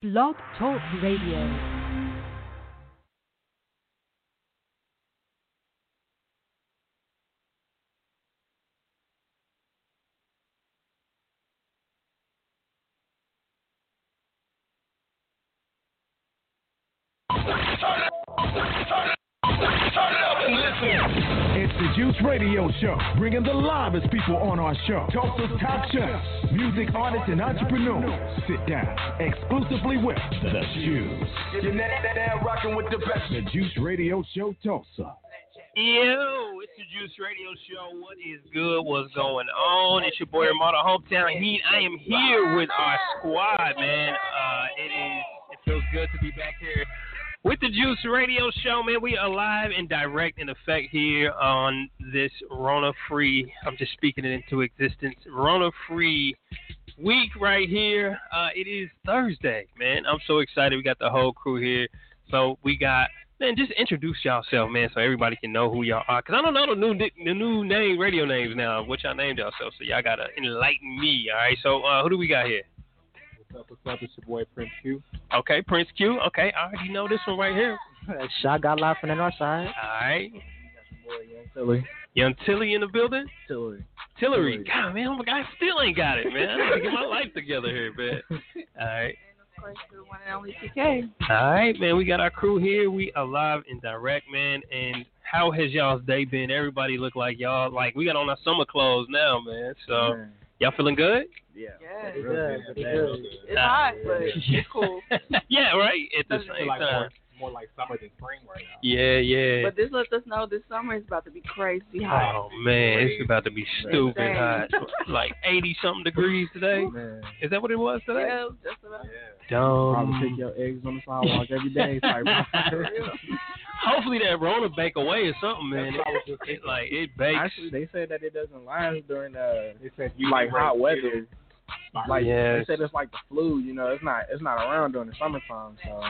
Blog Talk Radio. Juice Radio Show, bringing the livest people on our show. Talk to top chefs, music artists, and entrepreneurs. Sit down exclusively with The Juice. You're now rocking with the best. The Juice Radio Show, Tulsa. Yo, it's The Juice Radio Show. What is good? What's going on? It's your boy Ramal, The Hometown Heat. I am here with our squad, man. It feels good to be back here. With the Juice Radio Show, man, we are live and direct in effect here on this Rona-free, I'm just speaking it into existence, Rona-free week right here. It is Thursday, man. I'm so excited. We got the whole crew here. So we got, man, just introduce yourself, man, so everybody can know who y'all are. Because I don't know the new name, radio names now, what y'all named yourself. So y'all got to enlighten me, all right? So who do we got here? What's up, it's your boy Prince Q. Okay, Prince Q. Okay, I already know this one right here. Shot got live from the north side. All right. That's your boy, Young Tilly. Young Tilly in the building? Tillery. God, man, I still ain't got it, man. I need to get my life together here, man. All right. And of course, the one and only TK. All right, man, we got our crew here. We are live and direct, man. And how has y'all's day been? Everybody look like y'all. Like, we got on our summer clothes now, man, so... Man. Y'all feeling good? Yeah, it does. It's hot, but it's cool. Yeah, right? At the same time. More like summer than spring right now. Yeah. But this lets us know this summer is about to be crazy hot. Oh, man, it's about to be stupid hot. Like 80-something degrees today. Man. Is that what it was today? Yeah, just about. Yeah. Probably take your eggs on the sidewalk every day. Hopefully that Rona bake away or something, man. It bakes. Actually, they said that it doesn't last during they said you like hot weather. Like yes. They said it's like the flu, you know. It's not around during the summertime. So.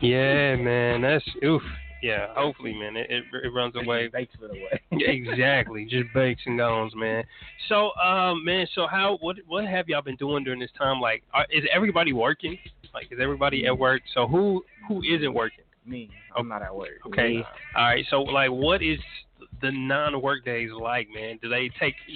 Yeah, man. That's oof. Yeah. Hopefully, man. It runs away. Just bakes it away. Exactly. Just bakes and goes, man. So, man. So how? What have y'all been doing during this time? Like, is everybody working? Like, is everybody at work? So who isn't working? Me. I'm not at work. Okay. Me. All right. So, like, what is the non-work days like, man? Do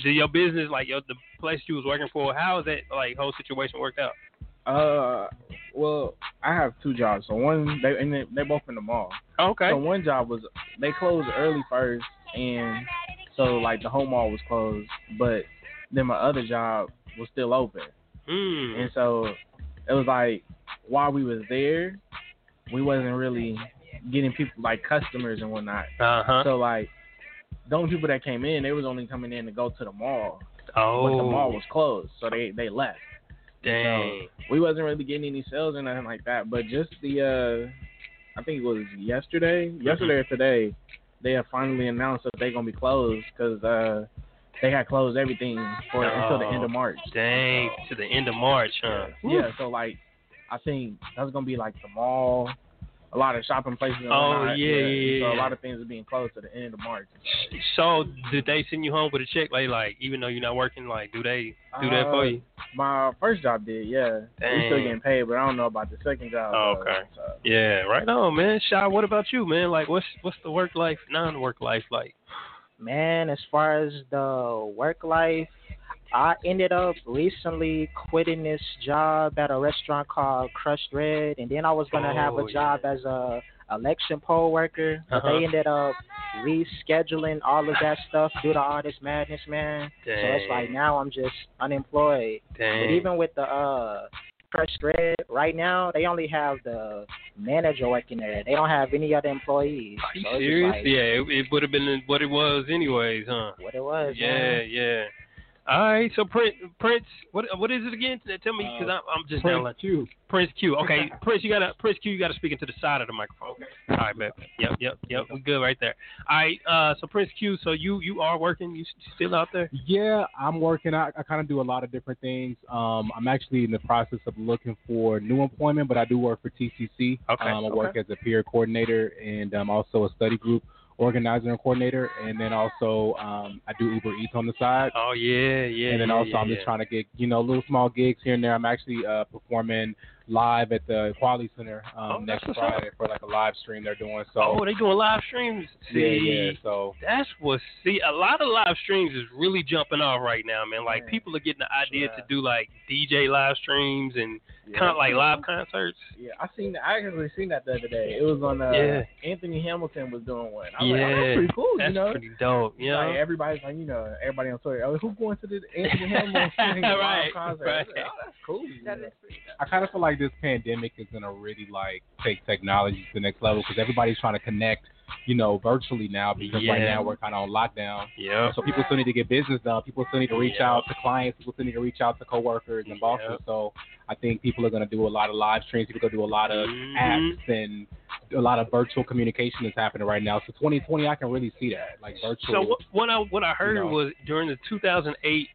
your business, like, the place you was working for, how is that, like, whole situation worked out? Well, I have two jobs. So one, they're both in the mall. Okay. So one job was, they closed early first, and so, like, the whole mall was closed, but then my other job was still open. Mm. And so, it was like, while we was there, we wasn't really getting people, like, customers and whatnot. Uh-huh. So, like, the only people that came in, they was only coming in to go to the mall. Oh. But the mall was closed, so they left. Dang. So we wasn't really getting any sales or nothing like that. But just the, I think it was yesterday or today, they have finally announced that they're going to be closed because they had closed everything until the end of March. Dang, so, to the end of March, huh? Yeah, so, like, I think that's going to be, like, the mall, a lot of shopping places. So a lot of things are being closed to the end of March. So did they send you home with a check? Like even though you're not working, like do they do that for you? My first job did, yeah. Dang. We still getting paid, but I don't know about the second job. Oh, okay. So. Yeah, right on, man. Shy, what about you, man? Like what's the work life, non-work life like? Man, as far as the work life, I ended up recently quitting this job at a restaurant called Crushed Red, and then I was going to have a job as a election poll worker, but they ended up rescheduling all of that stuff due to all this madness, man. Dang. So it's like now I'm just unemployed. Dang. But even with the Crushed Red, right now they only have the manager working there. They don't have any other employees. Are you serious? Like, it would have been what it was anyways, huh? What it was, Yeah. All right, so Prince, what is it again? Tell me, because I'm just Prince now like Q. Prince Q. Okay, Prince Q, you gotta speak into the side of the microphone. Okay. All right, man. Yep. We good right there. All right, so Prince Q, so you are working? You still out there? Yeah, I'm working. I kind of do a lot of different things. I'm actually in the process of looking for new employment, but I do work for TCC. Okay. I work as a peer coordinator and I'm also a study group organizer and coordinator, and then also I do Uber Eats on the side. Oh, yeah. And then also I'm just trying to get, you know, little small gigs here and there. I'm actually performing live at the Quality Center next Friday for like a live stream they're doing. So they doing live streams. Yeah. So that's what. A lot of live streams is really jumping off right now, man. Like people are getting the idea to do like DJ live streams and kind of like live concerts. Yeah, I actually seen that the other day. It was on Anthony Hamilton was doing one. I was like, oh, that's pretty cool. That's pretty dope. Yeah, like, everybody's like, everybody on Twitter, who's going to the Anthony Hamilton live concert? Right. Like, oh, that's cool. That is pretty dope. I kind of feel like this pandemic is gonna really like take technology to the next level because everybody's trying to connect, virtually now because right now we're kind of on lockdown. Yeah. So people still need to get business done. People still need to reach out to clients. People still need to reach out to coworkers and bosses. Yeah. So I think people are gonna do a lot of live streams. People are gonna do a lot of apps and a lot of virtual communication is happening right now. So 2020, I can really see that like virtual. So what I heard was during the 2008.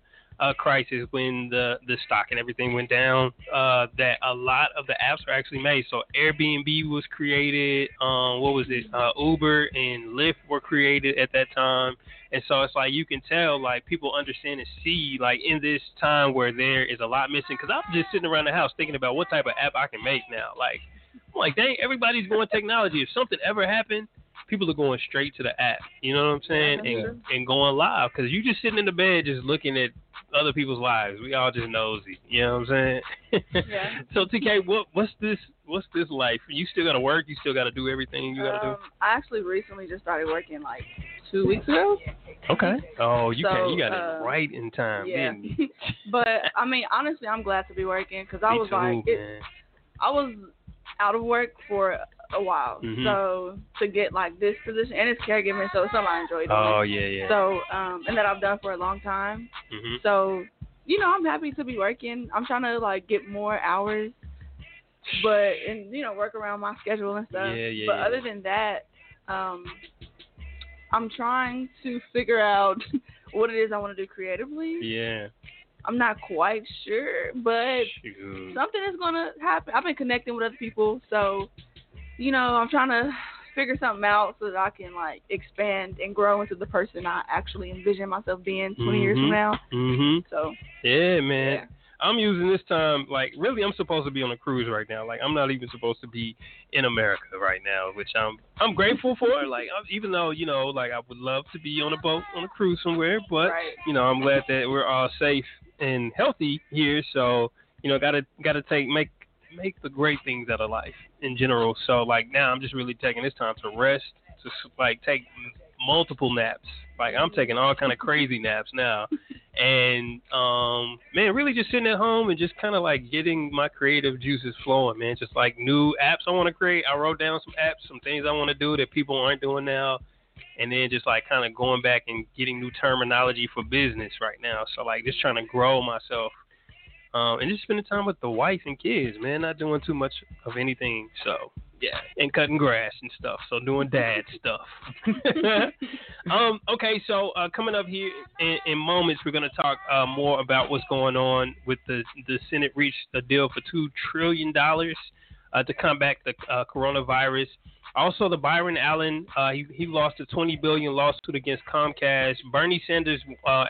Crisis when the stock and everything went down, that a lot of the apps were actually made. So Airbnb was created. Uber and Lyft were created at that time. And so it's like you can tell, like people understand and see, like in this time where there is a lot missing. Because I'm just sitting around the house thinking about what type of app I can make now. I'm like, dang, everybody's going technology. If something ever happened, people are going straight to the app, you know what I'm saying, and going live because you just sitting in the bed just looking at other people's lives. We all just nosy, you know what I'm saying? Yeah. So TK, what's this life? You still got to work? You still got to do everything you got to do? I actually recently just started working like 2 weeks ago. Okay. Oh, you got it right in time. Yeah. Didn't you? But I mean, honestly, I'm glad to be working because I was I was out of work for a while, so to get like this position, and it's caregiving, so it's something I enjoy doing. Oh yeah. So and that I've done for a long time. So I'm happy to be working. I'm trying to like get more hours, but and work around my schedule and stuff. Yeah. But other than that, I'm trying to figure out what it is I want to do creatively. Yeah. I'm not quite sure, but something is gonna happen. I've been connecting with other people, so. I'm trying to figure something out so that I can, like, expand and grow into the person I actually envision myself being 20 years from now. So. Yeah, man. Yeah. I'm using this time, like, really, I'm supposed to be on a cruise right now. Like, I'm not even supposed to be in America right now, which I'm grateful for. Like, even though, like, I would love to be on a boat, on a cruise somewhere. But, I'm glad that we're all safe and healthy here. So, gotta make the great things out of life in general. So like now I'm just really taking this time to rest, to like take multiple naps. Like I'm taking all kind of crazy naps now. And man, really just sitting at home and just kind of like getting my creative juices flowing, man. Just like new apps I want to create. I wrote down some apps, some things I want to do that people aren't doing now. And then just like kind of going back and getting new terminology for business right now. So like just trying to grow myself. And just spending time with the wife and kids, man. Not doing too much of anything, so yeah. And cutting grass and stuff, so doing dad stuff. Okay, so coming up here in moments, we're going to talk more about what's going on with the Senate reached a deal for $2 trillion to combat the coronavirus. Also, the Byron Allen, he lost a $20 billion lawsuit against Comcast. Bernie Sanders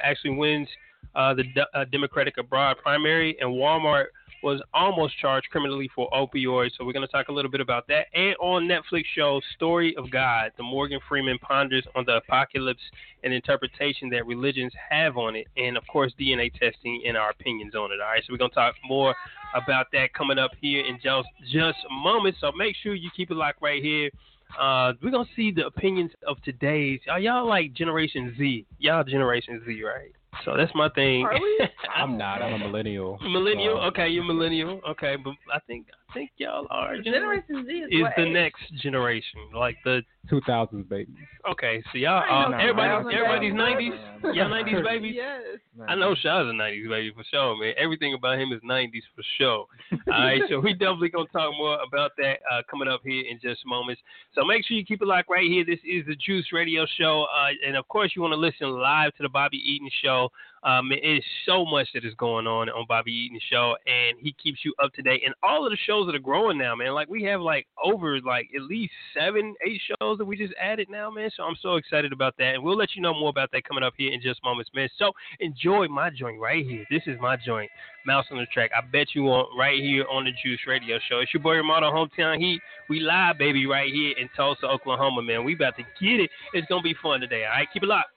actually wins the Democratic abroad primary, and Walmart was almost charged criminally for opioids. So we're going to talk a little bit about that. And on Netflix show Story of God, the Morgan Freeman ponders on the apocalypse and interpretation that religions have on it. And of course, DNA testing and our opinions on it. All right. So we're going to talk more about that coming up here in just a moment. So make sure you keep it locked right here. We're going to see the opinions of today's. Are y'all like Generation Z? Y'all Generation Z, right? So that's my thing. Are we? I'm not. I'm a millennial. Millennial? So. Okay, you're millennial. Okay, but I think y'all are. Generation Z is what the age? Next generation, like the 2000s babies. Okay, so y'all are everybody's 90s. Y'all 90s babies? Yes. I know Shaw's a 90s baby for sure, man. Everything about him is 90s for sure. All right, so we definitely going to talk more about that coming up here in just moments. So make sure you keep it locked right here. This is the Juice Radio Show. And, of course, you want to listen live to the Bobby Eaton Show. It is so much that is going on Bobby Eaton's show, and he keeps you up to date. And all of the shows that are growing now, man. Like, we have like over like at least 7-8 shows that we just added now, man. So I'm so excited about that, and we'll let you know more about that coming up here in just moments, man. So enjoy my joint right here. This is my joint, Mouse on the Track. I bet you want right here on the Juice Radio Show. It's your boy Ramal, Hometown Heat. We live, baby, right here in Tulsa, Oklahoma, man. We about to get it. It's gonna be fun today. All right, keep it locked.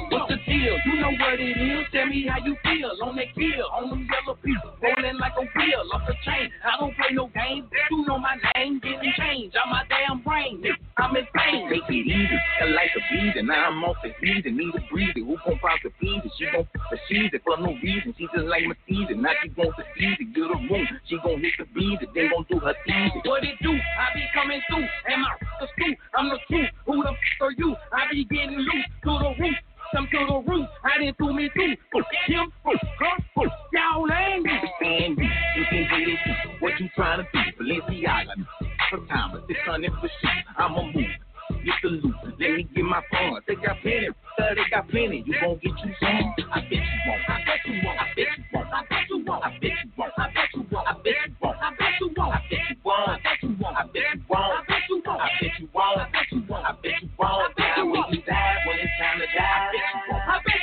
What's the deal? You know what it is. Tell me how you feel on that bill, on them yellow pieces, rolling like a wheel off the chain. I don't play no game. You know my name, getting change. I'm my damn brain. I'm in pain. Make it easy. I like a beat, and now I'm off the heat and need a breather. Who gon' pop the feed? She gon' proceed it for no reason. She just like my season. Now she gon' succeed it. Get a room. She gon' hit the beat, then gon' do her teasing. What it do? I be coming through. And my the school. I'm the truth. Who the f are you? I be getting loose to the roof. Some to the roof, I didn't do me through. Him, her, y'all angry. Angry, you can get it too. What you trying to do? Balenciaga, Thomas, it's on it for shit. I'm a move, get the loop. Let me get my funds. They got plenty, they got plenty. You gon' get you some. I bet you won't. I bet you won't. I bet you won't. I bet you won't. I bet you won't. I bet you won't. I bet you won't. I bet you won't. I bet you won't. I bet you won't. I bet you won't. I bet you won't. I bet you won't. I bet you won't. I bet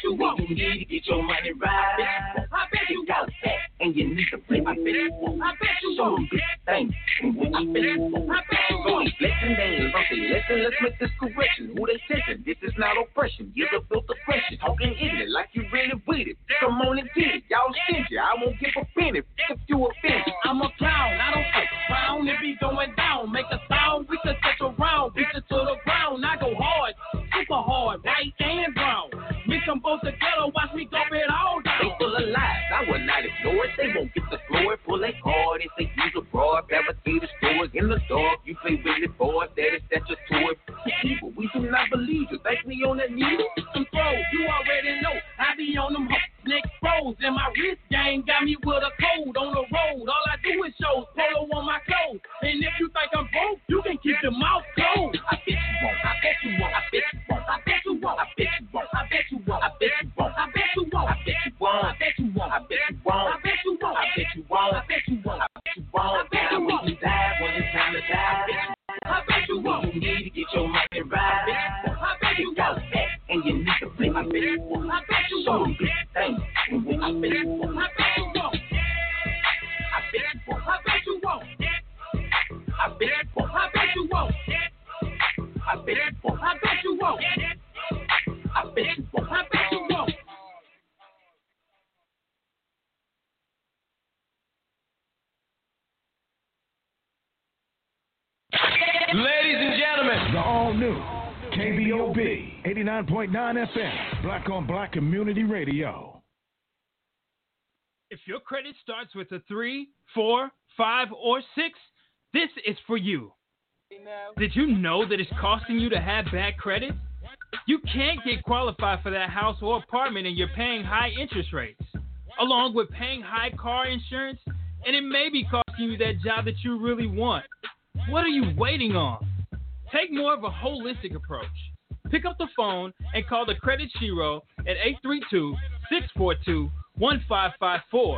you won't. You need to get your money right. I bet you got that, and you need to play. I bet you won't. I bet you won't. Thanks. I bet you won't. I bet you won't. Listen, man. Listen, let's make this correction. Who they sensing? This is not oppression. You're the built oppression. Talking ignorant like you really with it. Come on and get it. Y'all stingy. I won't give a penny if you offended. I'm a clown. I don't play clown. It be going down. Make a sound. We can touch around. Beat you to the ground. I go hard. Super hard. Right and wrong. I'm both together, watch me dump it all down. They full of lies, I will not ignore it. They won't get the floor, pull their card. If they use a broad, barricade the stores in the dark. You play with it, boys, that is that your toy. Evil, we do not believe you. Thank me on that needle. Some throws, you already know. I be on them next froze, and my wrist game got me with a cold on the road. All I do is shows, polo on my clothes. And if you think I'm broke, you can keep your mouth closed. I bet you won't, I bet you won't, I bet you won't, I bet you won't, I bet you won't, I bet you won't, I bet you won't, I bet you won't, I bet you won't, I bet you won't, I bet you won't, I bet you won't, I bet you won't, I bet you won't, I bet you won't, I bet you won't, I bet you die when it's time to die. I bet you won't, you need to get your money right. I bet you got that, and you need to play. I bet you won't, I bet you won't. Thanks. I bet you won't. I bet you won't. I bet you won't. I bet you won't. I bet you won't. I bet you won't. I bet you won't. I bet you won't. I bet you won't. I bet you won't. Ladies and gentlemen, the all new KBOB 89.9 FM, Black on Black Community Radio. If your credit starts with a 3, 4, 5, or 6, this is for you. Did you know that it's costing you to have bad credit? You can't get qualified for that house or apartment, and you're paying high interest rates, along with paying high car insurance, and it may be costing you that job that you really want. What are you waiting on? Take more of a holistic approach. Pick up the phone and call the Credit Shiro at 832-642-1554 or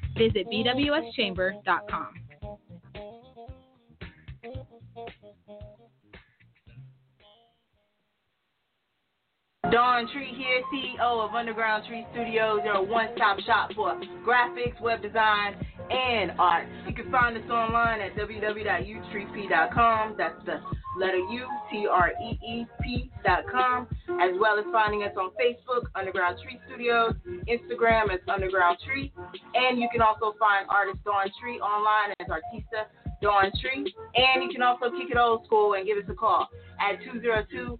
visit bwschamber.com. Dawn Tree here, CEO of Underground Tree Studios, your one-stop shop for graphics, web design, and art. You can find us online at www.utreep.com. That's the letter U-T-R-E-E-P.com, as well as finding us on Facebook, Underground Tree Studios, Instagram as Underground Tree, and you can also find artist Dawn Tree online as Artista Dawn Tree, and you can also kick it old school and give us a call at 202-910-4409.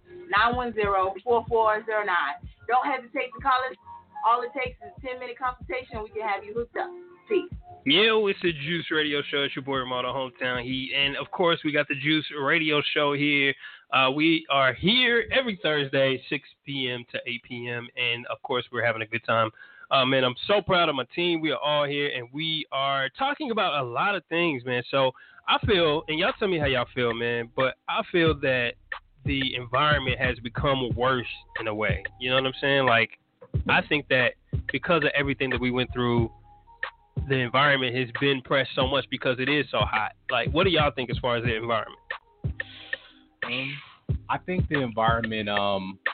Don't hesitate to call us. All it takes is a 10-minute consultation and we can have you hooked up. Peace. Yo, it's the Juice Radio Show. It's your boy Ramal, The Hometown Heat. And, of course, we got the Juice Radio Show here. We are here every Thursday, 6 p.m. to 8 p.m. And, of course, we're having a good time. Man, I'm so proud of my team. We are all here, and we are talking about a lot of things, man. So I feel, and y'all tell me how y'all feel, man, but I feel that the environment has become worse in a way. You know what I'm saying? Like, I think that because of everything that we went through, the environment has been pressed so much because it is so hot. Like, what do y'all think as far as the environment? I think the environment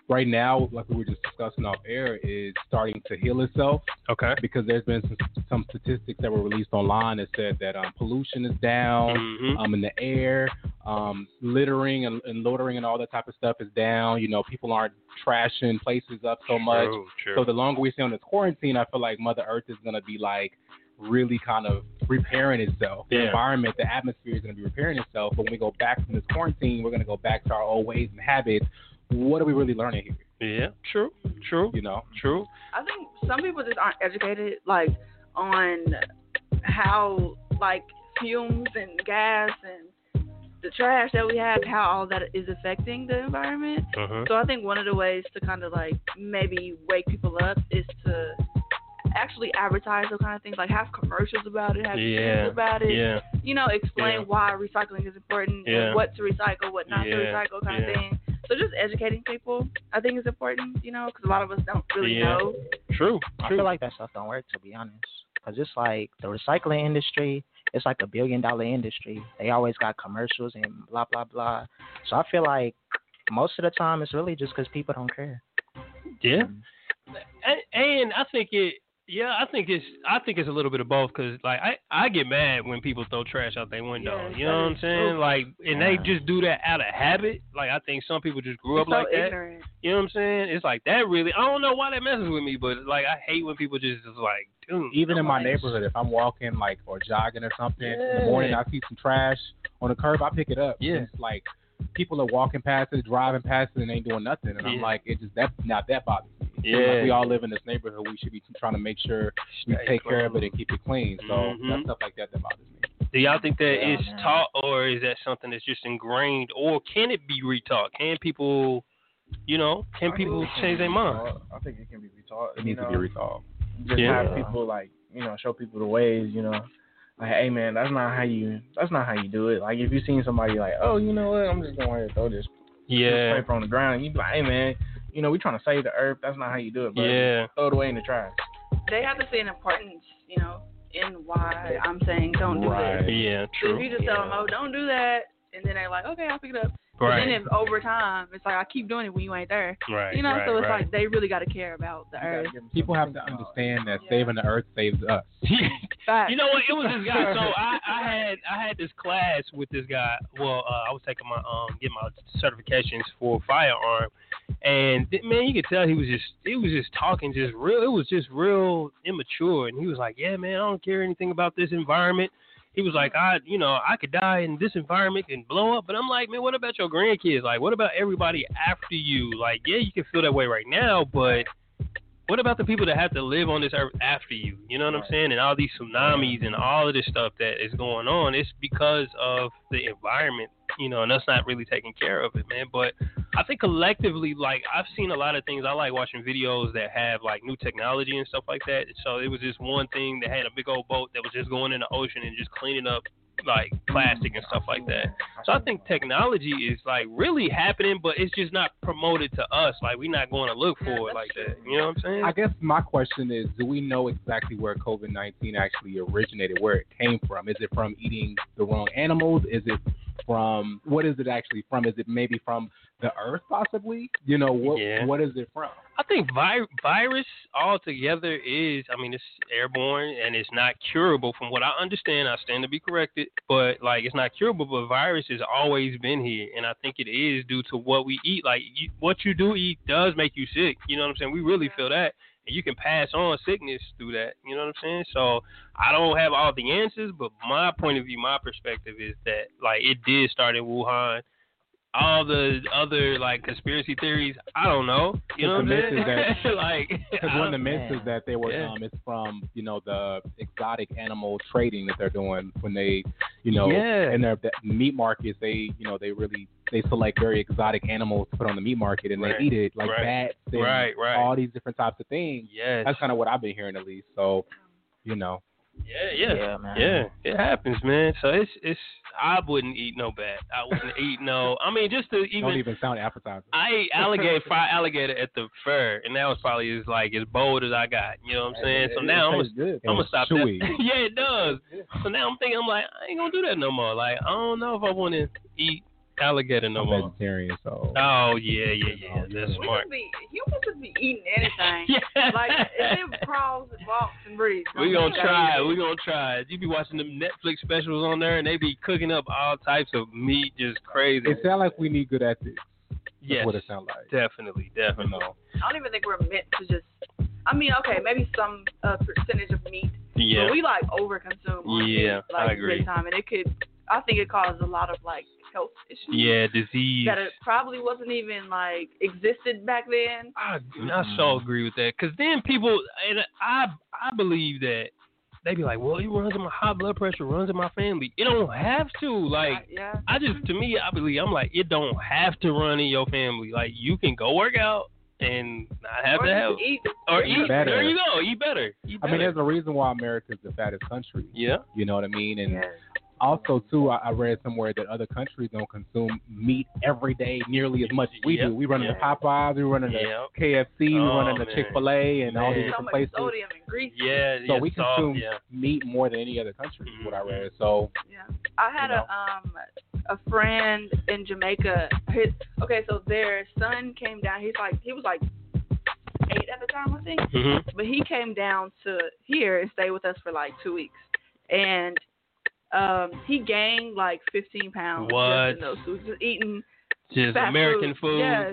right now, like we were just discussing off air, is starting to heal itself. Okay. Because there's been some statistics that were released online that said that pollution is down in the air, littering and loitering and all that type of stuff is down. You know, people aren't trashing places up so much. True. So the longer we stay on this quarantine, I feel like Mother Earth is going to be like, really kind of repairing itself. The environment, the atmosphere is going to be repairing itself. But when we go back from this quarantine, we're going to go back to our old ways and habits. What are we really learning here? Yeah, true. You know, true. I think some people just aren't educated, like, on how, like, fumes and gas and the trash that we have, how all that is affecting the environment. So I think one of the ways to kind of, like, maybe wake people up is to actually advertise those kind of things, like have commercials about it, have videos about it, you know, explain why recycling is important, and what to recycle, what not to recycle, kind of thing. So just educating people, I think, is important, you know, because a lot of us don't really know. True. I feel like that stuff don't work, to be honest, because it's like the recycling industry, it's like $1 billion industry. They always got commercials and blah, blah, blah. So I feel like most of the time it's really just because people don't care. And I think it, I think it's a little bit of both, because, like, I get mad when people throw trash out their window. You know what I'm saying? Like, and they just do that out of habit. Like, I think some people just grew up like that. You know what I'm saying? It's like, that really, I don't know why that messes with me, but, like, I hate when people just like, dude. Even in my neighborhood, if I'm walking, like, or jogging or something, in the morning I see some trash on the curb, I pick it up. It's like, people are walking past it, driving past it, and ain't doing nothing. And I'm like, it just, that's not that bothers me. Like, we all live in this neighborhood. We should be trying to make sure we take care of it and keep it clean. So that's stuff like that that bothers me. Do y'all think that it's taught, or is that something that's just ingrained, or can it be retaught? Can people, you know, can people change their mind? I think it can be retaught. It needs to be retaught. Just have people, like, you know, show people the ways, you know. Like, hey, man, that's not how you do it. Like, if you seen somebody like, oh, you know what, I'm just going to throw this paper on the ground, you be like, hey, man, you know, we trying to save the earth. That's not how you do it, bro. Throw it away in the trash. They have to see an importance, you know, in why I'm saying don't do that. Yeah, true. So if you just tell them, oh, don't do that, and then they're like, okay, I'll pick it up. Right. And then if over time, it's like, I keep doing it when you ain't there. Right. You know, so it's like they really got to care about the earth. People have to understand that saving the earth saves us. You know what? It was this guy. So I had this class with this guy. Well, I was taking my getting my certifications for firearm, and man, you could tell he was just talking just real. It was just real immature, and he was like, yeah, man, I don't care anything about this environment. He was like, I could die in this environment and blow up. But I'm like, man, what about your grandkids? Like, what about everybody after you? Like, yeah, you can feel that way right now, but what about the people that have to live on this earth after you? You know what I'm saying? And all these tsunamis and all of this stuff that is going on, it's because of the environment you know, and that's not really taking care of it, man. But I think collectively, like, I've seen a lot of things. I like watching videos that have, like, new technology and stuff like that. So it was just one thing that had a big old boat that was just going in the ocean and just cleaning up, like, plastic and stuff like that. So I think technology is, like, really happening, but it's just not promoted to us. Like, we're not going to look for it like that. You know what I'm saying? I guess my question is, do we know exactly where COVID-19 actually originated, where it came from? Is it from eating the wrong animals? Is it from, what is it actually from? Is it maybe from the earth, possibly? You know, what is it from? I think virus altogether is, I mean, it's airborne and it's not curable. From what I understand, I stand to be corrected, but, like, it's not curable, but virus has always been here, and I think it is due to what we eat. Like, what you do eat does make you sick. You know what I'm saying? We really feel that, and you can pass on sickness through that. You know what I'm saying? So I don't have all the answers, but my point of view, my perspective is that, like, it did start in Wuhan. All the other, like, conspiracy theories, I don't know. You know what I'm saying? Like, because one of the myths is that they were, it's from, you know, the exotic animal trading that they're doing when they, you know, in their meat markets, they, you know, they select very exotic animals to put on the meat market and they eat it, like bats and all these different types of things. Yes. That's kind of what I've been hearing, at least. So, you know. Yeah, it happens, man. So it's. I wouldn't eat no bat. I wouldn't eat no. I mean, just to even. Don't even sound appetizing. I ate fried alligator at the fair, and that was probably as bold as I got. You know what I'm saying? So now I'm gonna stop chewy. That. Yeah, it does. So now I'm thinking, I ain't gonna do that no more. Like, I don't know if I want to eat alligator no more. I'm vegetarian, so. Oh yeah. That's smart. Humans could be eating anything. Like, if it crawls and walks and breathes. We're gonna try it. You be watching them Netflix specials on there, and they be cooking up all types of meat, just crazy. It sounds like we need good at this. Yes, that's what it sounds like. Definitely. I don't even think we're meant to just. I mean, okay, maybe some percentage of meat. Yeah. But we overconsume. Yeah, I agree. Time, and it could. I think it causes a lot of health issues. Yeah, disease. That it probably wasn't even existed back then. I so agree with that, because then people, and I believe that they be like, well, it runs in my high blood pressure, runs in my family. It don't have to. It don't have to run in your family. Like, you can go work out and not have to help. Eat better. There you go. Eat better. I mean, there's a reason why America's the fattest country. Yeah. You know what I mean? And. Yeah. Also, too, I read somewhere that other countries don't consume meat every day nearly as much as we do. We run into Popeyes, we run into KFC, we run into Chick-fil-A, and all these different places. Sodium and grease. Yeah, so we consume meat more than any other country, is what I read. So, I had a friend in Jamaica. So their son came down. He was 8 at the time, I think. Mm-hmm. But he came down to here and stayed with us for 2 weeks, and. He gained 15 pounds. What? So he was just eating fast American food. Yeah.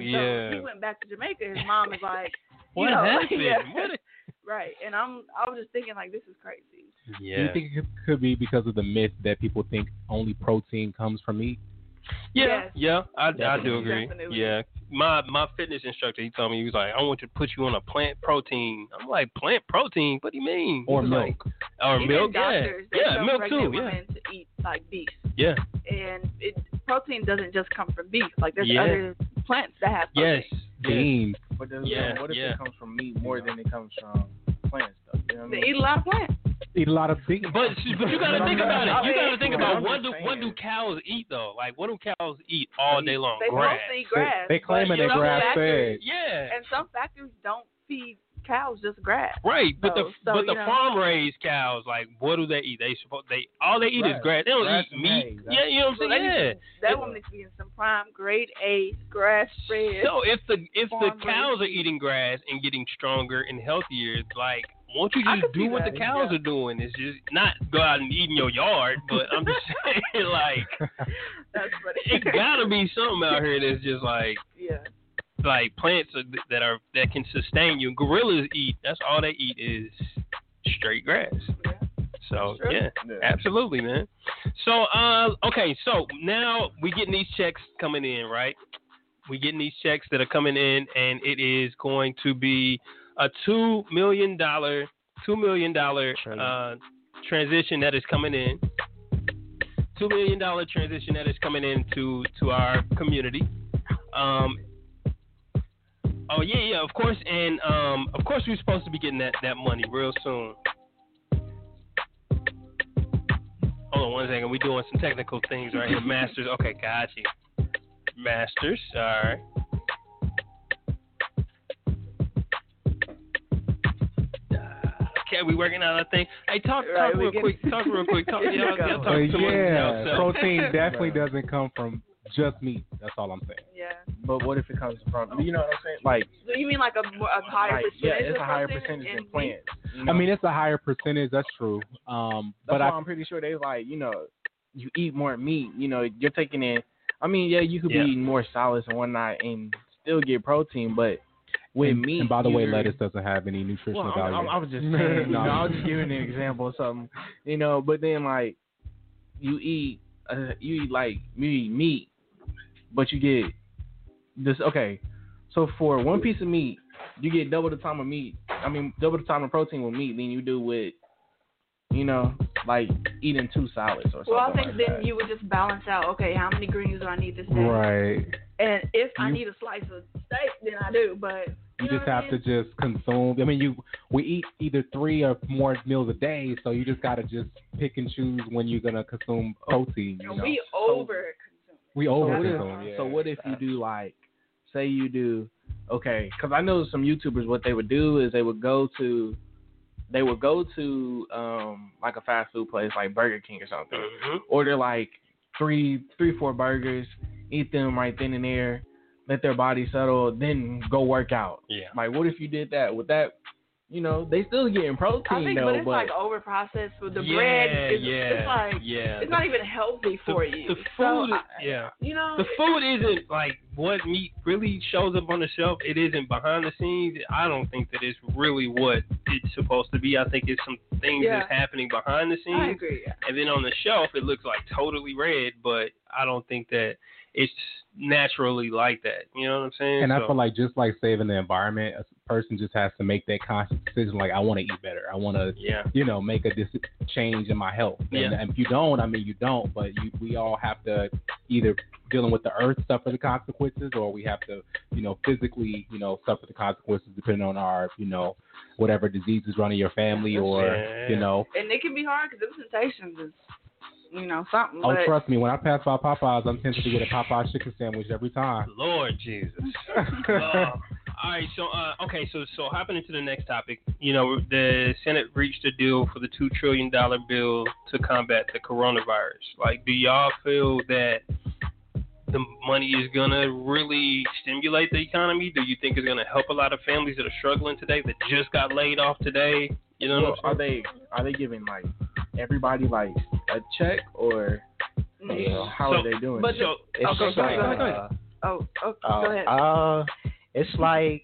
So he went back to Jamaica. His mom was like, "What happened?" Right. And I was just thinking this is crazy. Yeah. Do you think it could be because of the myth that people think only protein comes from meat? Yeah. Yeah. I do agree. Definitely. Yeah. My fitness instructor, he told me, he was like, I want to put you on a plant protein. I'm like, plant protein? What do you mean? Or milk. Doctors, milk too. Women to eat beef. Yeah. And protein doesn't just come from beef. There's other plants that have protein. Yes. Beans. But what if it comes from meat more than it comes from plants, though? You know what I mean? They eat a lot of plants. Eat a lot of things. But you gotta think about it. You gotta think about what do cows eat though? What do cows eat all day long? They mostly eat grass. They claim it grass fed. Yeah. And some factories don't feed cows just grass. Right. But the farm raised cows, what do they eat? They eat is grass. They don't eat meat. Yeah, you know what I'm saying? That woman is eating some prime grade A grass fed. So if the cows are eating grass and getting stronger and healthier, won't you just do what the cows are doing? It's just not go out and eat in your yard, but I'm just saying, that's funny. It gotta be something out here that's just plants that can sustain you. Gorillas eat. That's all they eat is straight grass. Yeah. So absolutely, man. So so now we getting these checks coming in, right? We getting these checks that are coming in, and it is going to be a $2 million transition that is coming in. $2 million transition that is coming into our community. Of course. And, of course, we're supposed to be getting that money real soon. Hold on one second. We're doing some technical things right here. Masters. Okay, got you. Masters. All right. Okay, we working on our thing. Hey, talk real quick. Talk to someone else. Protein definitely doesn't come from just meat. That's all I'm saying. Yeah. But what if it comes from, you know what I'm saying? Like, so you mean like a higher percentage? Yeah, it's a higher percentage than plants. You know? I mean, it's a higher percentage. That's true. That's why I'm pretty sure they like, you know, you eat more meat. You know, you're taking in. I mean, yeah, you could be eating more solids and whatnot and still get protein, but with meat. And by the way, lettuce doesn't have any nutritional value. I was just saying. No, I was just giving an example of something. You know, but then like you eat meat. But you get this, okay. So for one piece of meat, you get double the time of protein with meat than you do with, you know, like eating two solids or something. Well, I think like then that. You would just balance out, okay, how many greens do I need this day? Right. And if I need a slice of steak, then I do, but you just have to consume. I mean, we eat either three or more meals a day, so you just got to just pick and choose when you're going to consume protein. You know? We overconsume. So what if you do because I know some YouTubers, what they would do is they would go to like a fast food place like Burger King or something, mm-hmm. order like three, four burgers, eat them right then and there, let their body settle, then go work out. Yeah. Like what if you did that with that? You know, they still getting protein, but it's like overprocessed with the bread. It's not even healthy for you. The food, the food isn't like what meat really shows up on the shelf. It isn't behind the scenes. I don't think that it's really what it's supposed to be. I think it's some things that's happening behind the scenes. I agree. Yeah. And then on the shelf, it looks like totally red, but I don't think that it's naturally like that. You know what I'm saying? And I feel like just like saving the environment, a person just has to make that conscious decision. Like, I want to eat better. I want to, make a change in my health. And if you don't, I mean, you don't, but we all have to either dealing with the earth, suffer the consequences, or we have to, physically, suffer the consequences depending on our, whatever disease is running your family or. And it can be hard because the sensations is. Something. Oh, but trust me. When I pass by Popeyes, I'm tempted to get a Popeyes chicken sandwich every time. Lord Jesus. All right. So, So hopping into the next topic, the Senate reached a deal for the $2 trillion bill to combat the coronavirus. Like, do y'all feel that the money is going to really stimulate the economy? Do you think it's going to help a lot of families that are struggling today, that just got laid off today? You know what I'm saying? Are they giving, like, everybody, like, a check, or how are they doing? But go ahead. It's like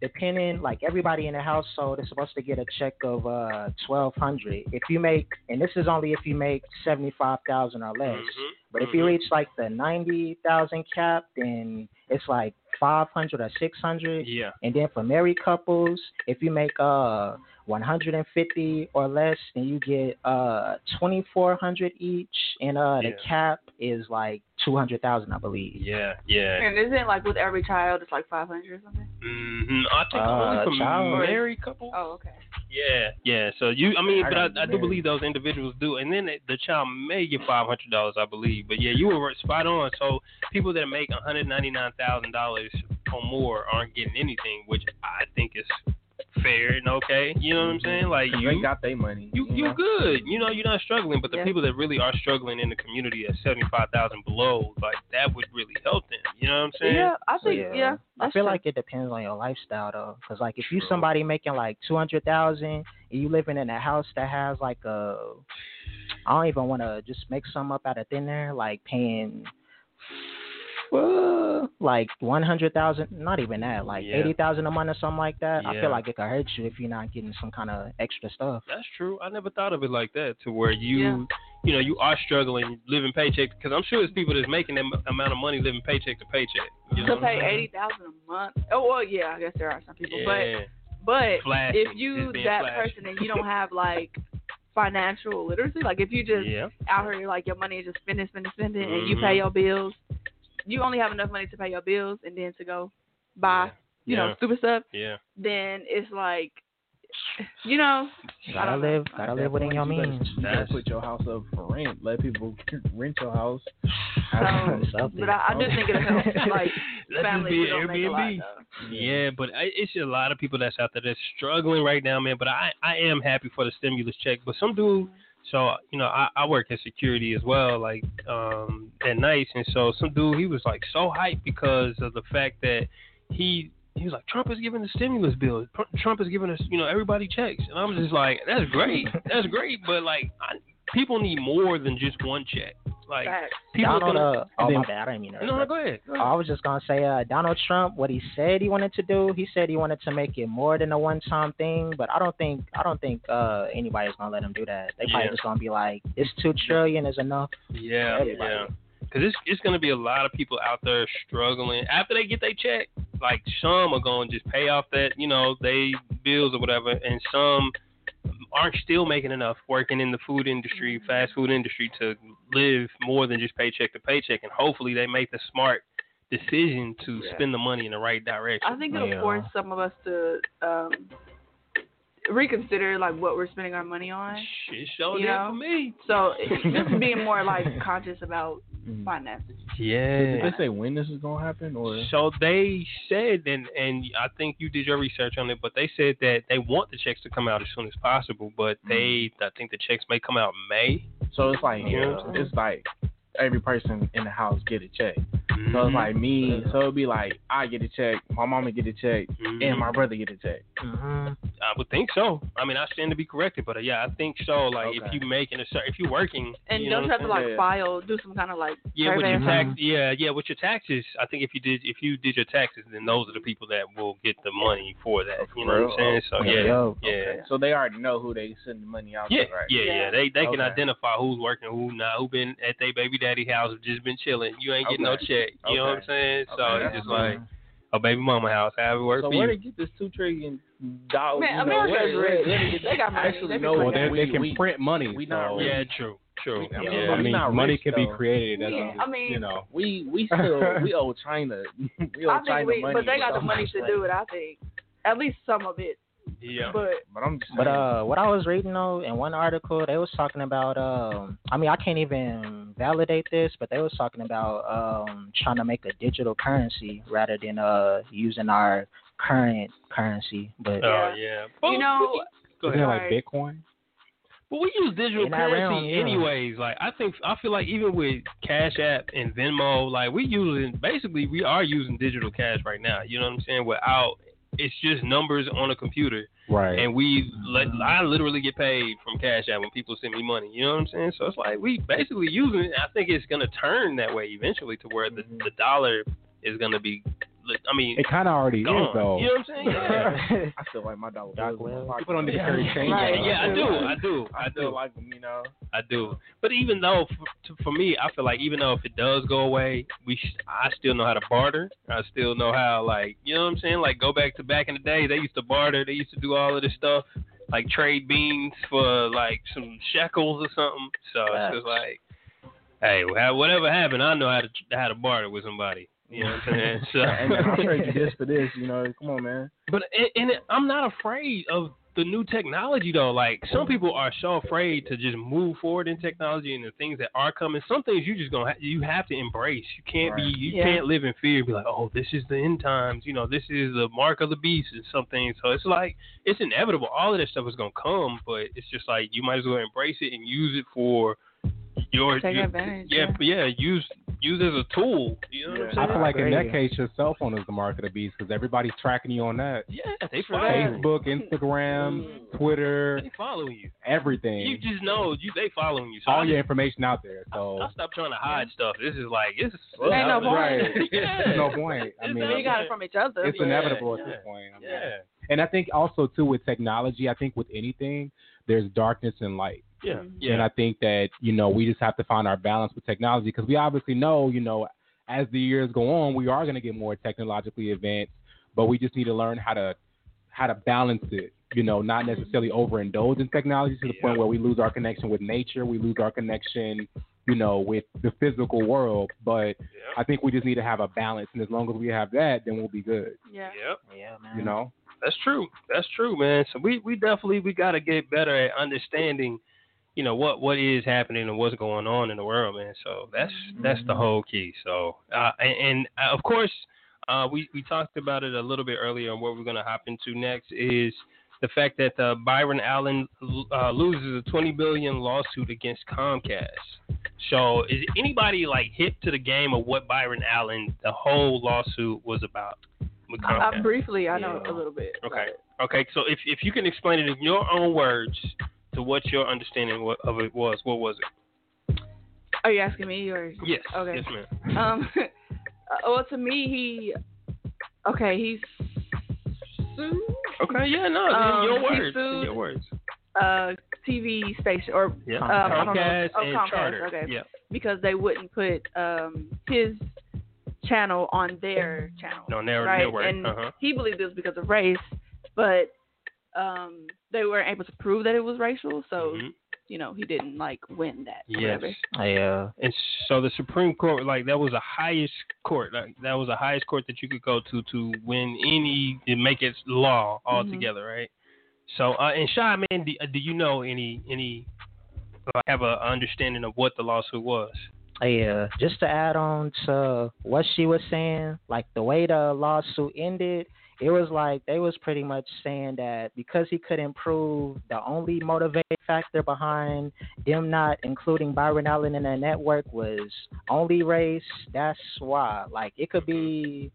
depending, like everybody in the household is supposed to get a check of $1,200. If you make, and this is only if you make $75,000 or less. Mm-hmm. But if you reach like the 90,000 cap, then it's like $500 or $600. Yeah. And then for married couples, if you make 150 or less, then you get $2,400 each, and the cap is like $200,000, I believe. Yeah, yeah. And isn't it like with every child, it's like $500 or something? Mm-hmm. I think only for married couples. Oh, okay. Yeah, yeah. So I do believe those individuals do, and then the child may get $500, I believe. But yeah, you were spot on. So people that make $199,000 or more aren't getting anything, which I think is fair and okay. You know what I'm saying? Like, they got their money. You good. You know, you're not struggling. But the people that really are struggling in the community at 75,000 below, like that would really help them. You know what I'm saying? Yeah, I think I feel like it depends on your lifestyle though, because like if you somebody making like 200,000 and you living in a house that has like a, I don't even want to just make some up out of thin air, like paying. Like 100,000, not even that, like 80,000 a month or something like that. Yeah. I feel like it could hurt you if you're not getting some kind of extra stuff. That's true. I never thought of it like that, to where you are struggling, living paycheck, because I'm sure there's people that's making that amount of money living paycheck to paycheck. You know, to pay 80,000 a month. Oh well, yeah, I guess there are some people, but if you that flashy person and you don't have like financial literacy. Like, if you just out here, like, your money is just spending, and you pay your bills. You only have enough money to pay your bills and then to go buy, you know, stupid stuff. Yeah. Then it's like, you know, gotta live within your means. You gotta put your house up for rent. Let people rent your house. I do think it'll help. Like, family, we don't make a lot, though. Yeah, but it's a lot of people that's out there that's struggling right now, man. But I am happy for the stimulus check. But some dude, so, you know, I work in security as well, like, at nights. And so some dude, he was, like, so hyped because of the fact that he was like, Trump is giving the stimulus bill. Trump is giving us, you know, everybody checks. And I'm just like, that's great. But, like, people need more than just one check. Like, people are gonna... Oh, my bad. I didn't mean that. No, go ahead. I was just going to say, Donald Trump, what he said he wanted to do, he said he wanted to make it more than a one-time thing, but I don't think anybody's going to let him do that. They probably just going to be like, this $2 trillion is enough. Yeah, yeah. Because it's going to be a lot of people out there struggling. After they get their check, like, some are going to just pay off that, you know, they bills or whatever, and some aren't still making enough working in the food industry, fast food industry, to live more than just paycheck to paycheck. And hopefully they make the smart decision to spend the money in the right direction. I think it'll force some of us to reconsider, like, what we're spending our money on. Shit showed that for me. So just being more, like, conscious about finances. Yeah. Did they say when this is going to happen? Or? So they said, and I think you did your research on it, but they said that they want the checks to come out as soon as possible, but I think the checks may come out in May. So it's like, it's like every person in the house get a check. So it's like me. So it'd be like, I get a check, my mama get a check, and my brother get a check. I would think so. I mean, I stand to be corrected, but I think so. Like, if you making a certain, if you're working, and you don't have to file, do some kind of like with your tax. Yeah, with your taxes. I think if you did your taxes, then those are the people that will get the money for that. You know what I'm saying? So okay. So they already know who they send the money out to, right? Yeah. They can identify who's working, who not, who been at their baby daddy house, just been chilling. You ain't getting no check. You know what I'm saying? So it's just like a baby mama house. However it works. So where they get this $2 trillion? Man, America's rich. They got money. Actually, they can print money. We not rich. Yeah, true. Yeah. I mean, money can be created. I mean, you know, we owe China. Money, but they got the money to do it. I think at least some of it. Yeah, but I'm just saying. But what I was reading though, in one article, they was talking about I mean, I can't even validate this, but they was talking about trying to make a digital currency rather than using our current currency. But you know, isn't it like Bitcoin? Well, we use digital currency anyways. Like, I feel like even with Cash App and Venmo, like we are using digital cash right now. You know what I'm saying? It's just numbers on a computer. Right. And I literally get paid from Cash App when people send me money. You know what I'm saying? So it's like we basically using it. I think it's going to turn that way eventually to where the dollar is going to be, I mean, it kind of already gone. Is, though. You know what I'm saying? Yeah. I feel like my dollar. People don't need to carry change. Yeah, I do. Like, you know. I do. But even though, for me, I feel like even though if it does go away, I still know how to barter. I still know how, like, you know what I'm saying? Like, go back to back in the day, they used to barter. They used to do all of this stuff, like trade beans for, like, some shekels or something. So it's just like, hey, whatever happened, I know how to barter with somebody. You know what I'm saying? So, and I'll trade you this for this, you know. Come on, man. But I'm not afraid of the new technology, though. Like, some people are so afraid to just move forward in technology and the things that are coming. Some things you just you have to embrace. You can't can't live in fear and be like, oh, this is the end times. You know, this is the mark of the beast and something. So it's like, it's inevitable. All of that stuff is gonna come, but it's just like you might as well embrace it and use it for your advantage. Use as a tool. You know what I'm saying? I feel like in that case, your cell phone is the mark of the beast because everybody's tracking you on that. Yeah, they follow Facebook, Instagram, Twitter. They follow you. Everything. You just know they following you. So all your information out there. So I stopped trying to hide stuff. This is like, it's ain't no point. Right. There's no point. I mean, you got it from each other. It's inevitable at this point. I mean, and I think also too with technology, I think with anything, there's darkness and light. Yeah. Yeah. And I think that, you know, we just have to find our balance with technology because we obviously know, you know, as the years go on, we are going to get more technologically advanced, but we just need to learn how to how to balance it, you know, not necessarily overindulge in technology to the point where we lose our connection with nature, we lose our connection, you know, with the physical world. But I think we just need to have a balance, and as long as we have that, then we'll be good. Yeah, man. You know, that's true, man. So we definitely got to get better at understanding, you know, what is happening and what's going on in the world, man. So that's the whole key. So and of course, we talked about it a little bit earlier, and what we're gonna hop into next is the fact that Byron Allen loses a $20 billion lawsuit against Comcast. So is anybody like hip to the game of what Byron Allen, the whole lawsuit was about? With Comcast? I know a little bit. Okay. So if you can explain it in your own words to what your understanding of it was, what was it? Are you asking me or? Yes. Okay. Yes, ma'am. Well, to me, he's sued. Okay, yeah, no, in your words. TV station or Comcast and Charter. Okay. Yeah. Because they wouldn't put his channel on their channel. No, network. And he believed it was because of race, but they weren't able to prove that it was racial, so you know, he didn't win that. Yes. Yeah. And so the Supreme Court, that was the highest court. That was the highest court that you could go to win any and make it law altogether, right? So, and Shy, man, do you know any have a understanding of what the lawsuit was? Yeah, just to add on to what she was saying, the way the lawsuit ended, it was they was pretty much saying that because he couldn't prove the only motivating factor behind them not including Byron Allen in their network was only race, that's why. It could be,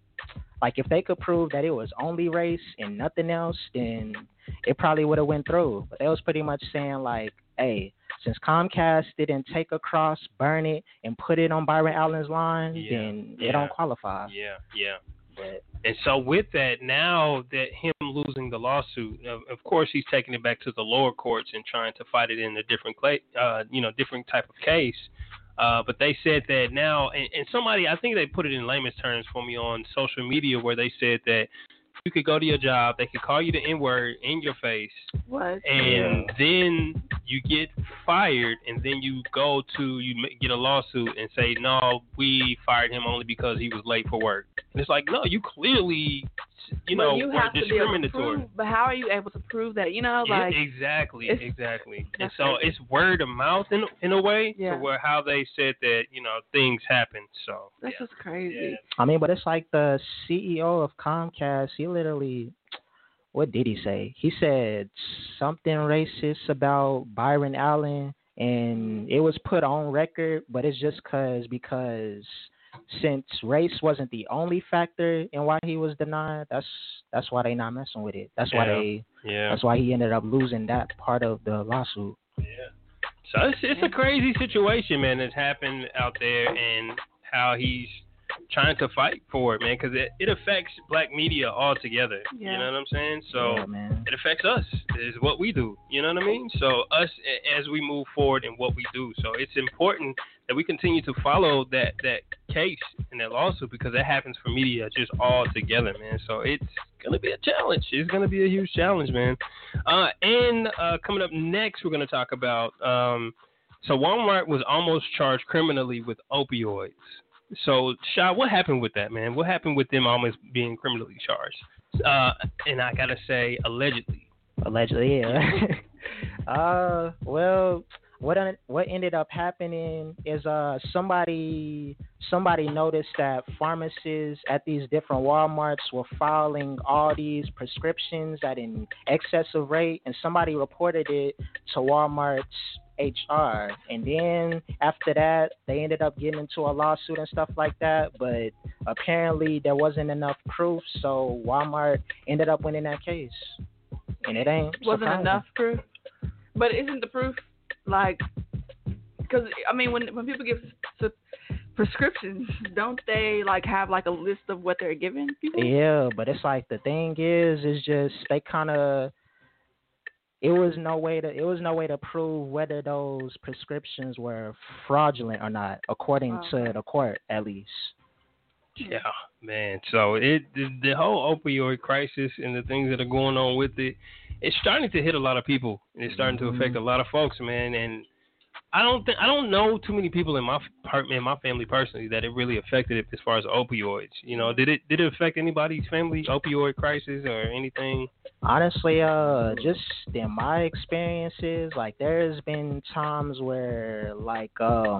if they could prove that it was only race and nothing else, then it probably would have went through. But they was pretty much saying, hey, since Comcast didn't take a cross, burn it, and put it on Byron Allen's line, then it don't qualify. Yeah. But, and so with that, now that him losing the lawsuit, of course he's taking it back to the lower courts and trying to fight it in a different type of case. But they said that now, and somebody, I think they put it in layman's terms for me on social media, where they said that you could go to your job, they could call you the N-word in your face, and then you get fired, and then you get a lawsuit and say, no, we fired him only because he was late for work. And it's no, you clearly, you were discriminatory. But how are you able to prove that? Exactly. And so it's word of mouth in a way, to where how they said that, things happen. So that's just crazy. Yeah. But it's the CEO of Comcast, he literally, what did he say? He said something racist about Byron Allen, and it was put on record, but it's just because since race wasn't the only factor in why he was denied, that's why they not messing with it. That's why that's why he ended up losing that part of the lawsuit. Yeah. So it's a crazy situation, man, that's happened out there, and how he's trying to fight for it, man, because it affects black media altogether. Yeah. You know what I'm saying? So it affects us, is what we do. You know what I mean? So us as we move forward in what we do. So it's important that we continue to follow that case and that lawsuit, because that happens for media just all together, man. So it's going to be a challenge. It's going to be a huge challenge, man. And coming up next, we're going to talk about, so Walmart was almost charged criminally with opioids. So, Sha, what happened with that, man? What happened with them almost being criminally charged? And I got to say, allegedly. Allegedly, yeah. Well, what ended up happening is somebody noticed that pharmacists at these different Walmarts were filing all these prescriptions at an excessive rate, and somebody reported it to Walmart's HR, and then after that they ended up getting into a lawsuit and stuff like that, but apparently there wasn't enough proof, so Walmart ended up winning that case. And it ain't wasn't enough proof, but isn't the proof because when people give prescriptions, don't they have a list of what they're giving people? Yeah, but it's the thing is just they kind of, It was no way to prove whether those prescriptions were fraudulent or not, according to the court, at least. Yeah, man. So the whole opioid crisis and the things that are going on with it, it's starting to hit a lot of people. And it's starting to affect a lot of folks, man. And I don't know too many people in my family personally that it really affected it as far as opioids. You know, did it affect anybody's family, opioid crisis or anything? Honestly, just in my experiences, like there's been times where like I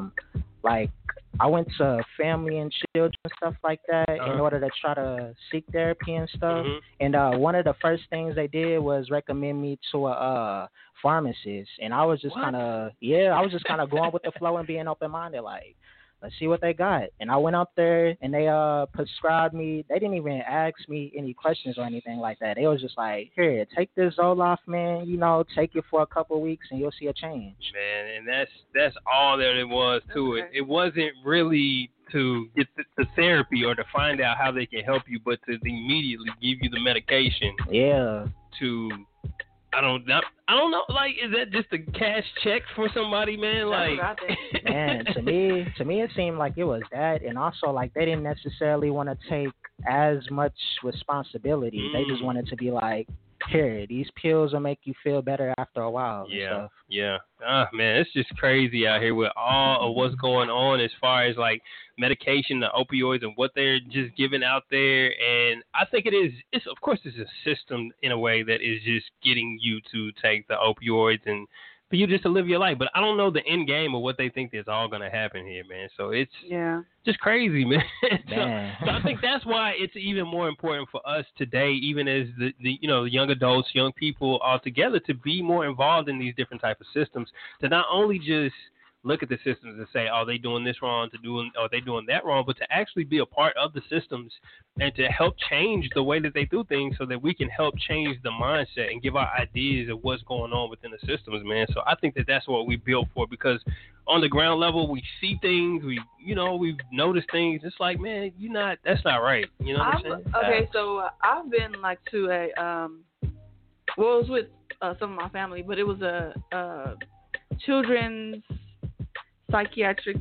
went to family and children and stuff like that in order to try to seek therapy and stuff. Mm-hmm. And one of the first things they did was recommend me to a pharmacist. And I was just kind of going with the flow and being open-minded, like, let's see what they got. And I went up there and they prescribed me. They didn't even ask me any questions or anything like that. They was just like, here, take this Zoloft, man. You know, take it for a couple of weeks and you'll see a change. Man, and that's all that it was to it. It wasn't really to get the therapy or to find out how they can help you, but to immediately give you the medication. Yeah. I don't know. Like, is that just a cash check for somebody, man? Like, man, to me, it seemed like it was that, and also like they didn't necessarily want to take as much responsibility. They just wanted to be like, here, these pills will make you feel better after a while. Yeah, yeah. Man, it's just crazy out here with all of what's going on as far as like medication, the opioids, and what they're just giving out there. And I think it's of course it's a system in a way that is just getting you to take the opioids and for you just to live your life. But I don't know the end game of what they think is all going to happen here, man. So it's just crazy, man. So I think that's why it's even more important for us today, even as the young adults, young people altogether, to be more involved in these different types of systems, to not only just look at the systems and say, oh, they doing this wrong, they doing that wrong, but to actually be a part of the systems and to help change the way that they do things so that we can help change the mindset and give our ideas of what's going on within the systems, man. So I think that that's what we built for, because on the ground level, we see things, we notice things. It's like, man, that's not right. You know what I'm saying? Okay, so I've been like to a, well, it was with some of my family, but it was a children's psychiatric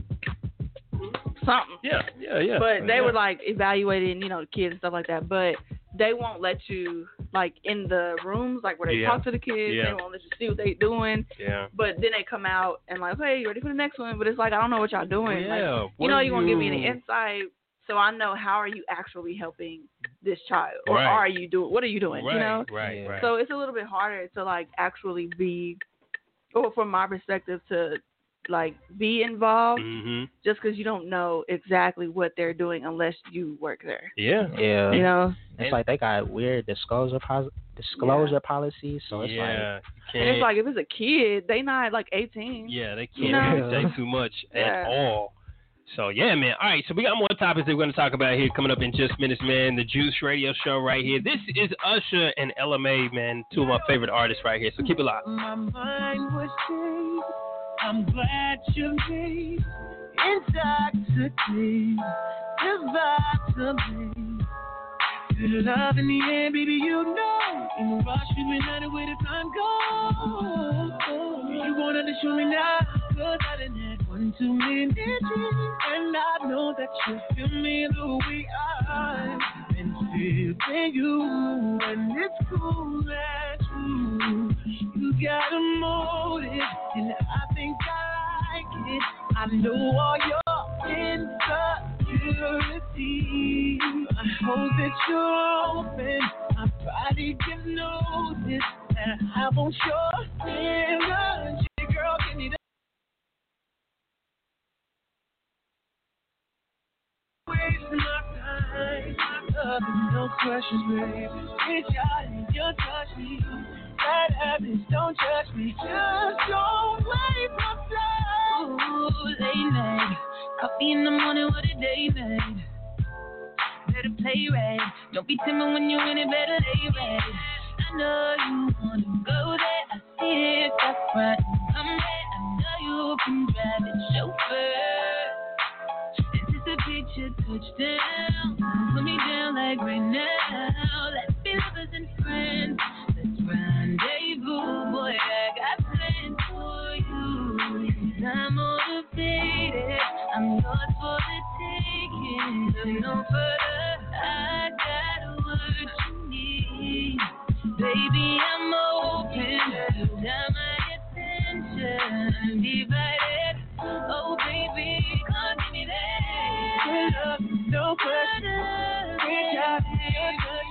something. Yeah. But they were like evaluating, the kids and stuff like that. But they won't let you like in the rooms, like where they talk to the kids. Yeah. They won't let you see what they doing. Yeah. But then they come out and like, hey, you ready for the next one? But it's like, I don't know what y'all doing. Yeah. Like, you won't give me any insight. So I know, how are you actually helping this child? Or are you doing, what are you doing? Right, Right. So it's a little bit harder to like actually be, or from my perspective, to like be involved just because you don't know exactly what they're doing unless you work there. Yeah. You know, it's like they got weird disclosure policies. So it's it's like if it's a kid, they not like 18. Yeah, they can't take too much at all. So, yeah, man. All right, so we got more topics that we're going to talk about here coming up in just minutes, man. The Juice Radio Show right here. This is Usher and LMA, man, two of my favorite artists right here. So keep it locked. My mind was changed. I'm glad you made intoxicated, divide to me. Good love in the end, baby, you know. In the rush, we've been out of way to time goes. You wanted to show me now, cause I didn't have one too many dreams. And I know that you feel me the way I've been feeling you. And it's cool that you got a motive, and I think I like it. I know all your insecurities. I hope that you're open. My body can notice that I won't show energy. Girl, give me that. Waste my time. No questions, baby. It's your touch me. Bad habits, don't judge me. Just don't wait for time. Ooh, late night. Coffee in the morning, what a day night. Better play right. Don't be timid when you're in it, better lay right. I know you wanna go there. I see it, that's right. I'm there. I know you can drive it, chauffeur. Anticipate your touchdown. Put me down like right now. Let's be lovers and friends. Rendezvous, boy, I got plans for you. I'm motivated, I'm yours for the taking. I'm no further. I got what you need. Baby, I'm open. You got my attention. Divided. Oh, baby, come give me that. No pressure. Reach out to your touch.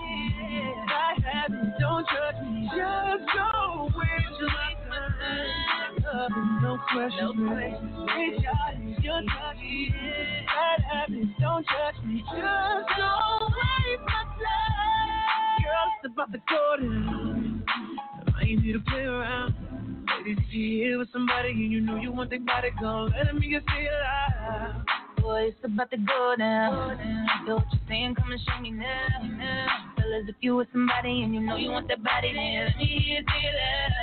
If I haven't, don't judge me. Just go with your love. No pressure. Reach out to your touch. If I haven't, don't judge me. Just go with my love. Girl, it's about the golden. I ain't here to play around. Ladies, if you're here with somebody and you know you want their body, go let them make you feel alive. Boy, it's about to go down. Feel what you're saying, come and show me now. Fellas, if you with somebody and you know you want that body, then let me hear it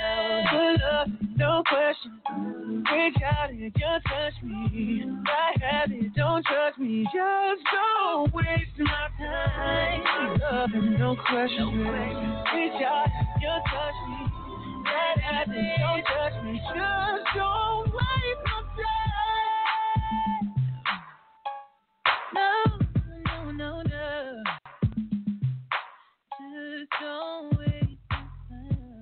out. Good love, no question. Reach out and just touch me. I have it, don't judge me. Just don't waste my time. Good love, no question. Reach out and just touch me. I have it, don't judge me. Just don't waste my time. No. Just don't wait for time.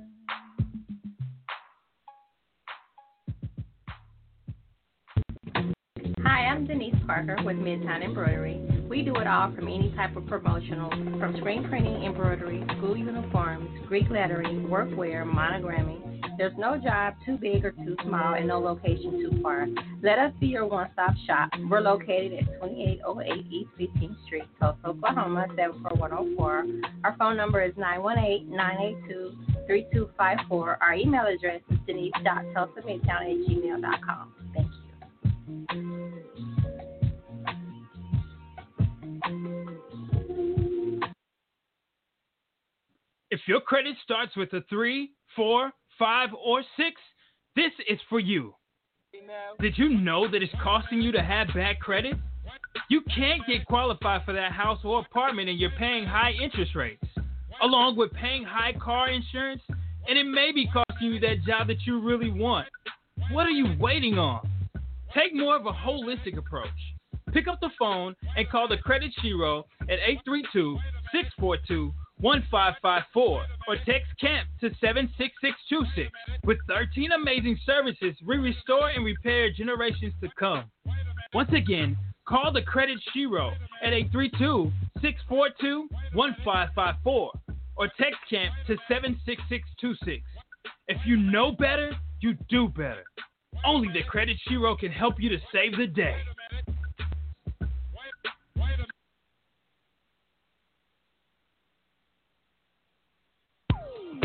Hi, I'm Denise Parker with Midtown Embroidery. We do it all, from any type of promotional, from screen printing, embroidery, school uniforms, Greek lettering, workwear, monogramming. There's no job too big or too small and no location too far. Let us be your one-stop shop. We're located at 2808 East 15th Street, Tulsa, Oklahoma, 74104. Our phone number is 918-982-3254. Our email address is denise.tulsamidtown@gmail.com. Thank you. If your credit starts with a 3, 4, 5 or 6, this is for you. Did you know that it's costing you to have bad credit? You can't get qualified for that house or apartment and you're paying high interest rates, along with paying high car insurance, and it may be costing you that job that you really want. What are you waiting on? Take more of a holistic approach. Pick up the phone and call the Credit Shiro at 832-642-1554 or text CAMP to 76626. With 13 amazing services, we restore and repair generations to come. Once again, call the Credit Shiro at 832-642-1554 or text CAMP to 76626. If you know better, you do better. Only the Credit Shiro can help you to save the day.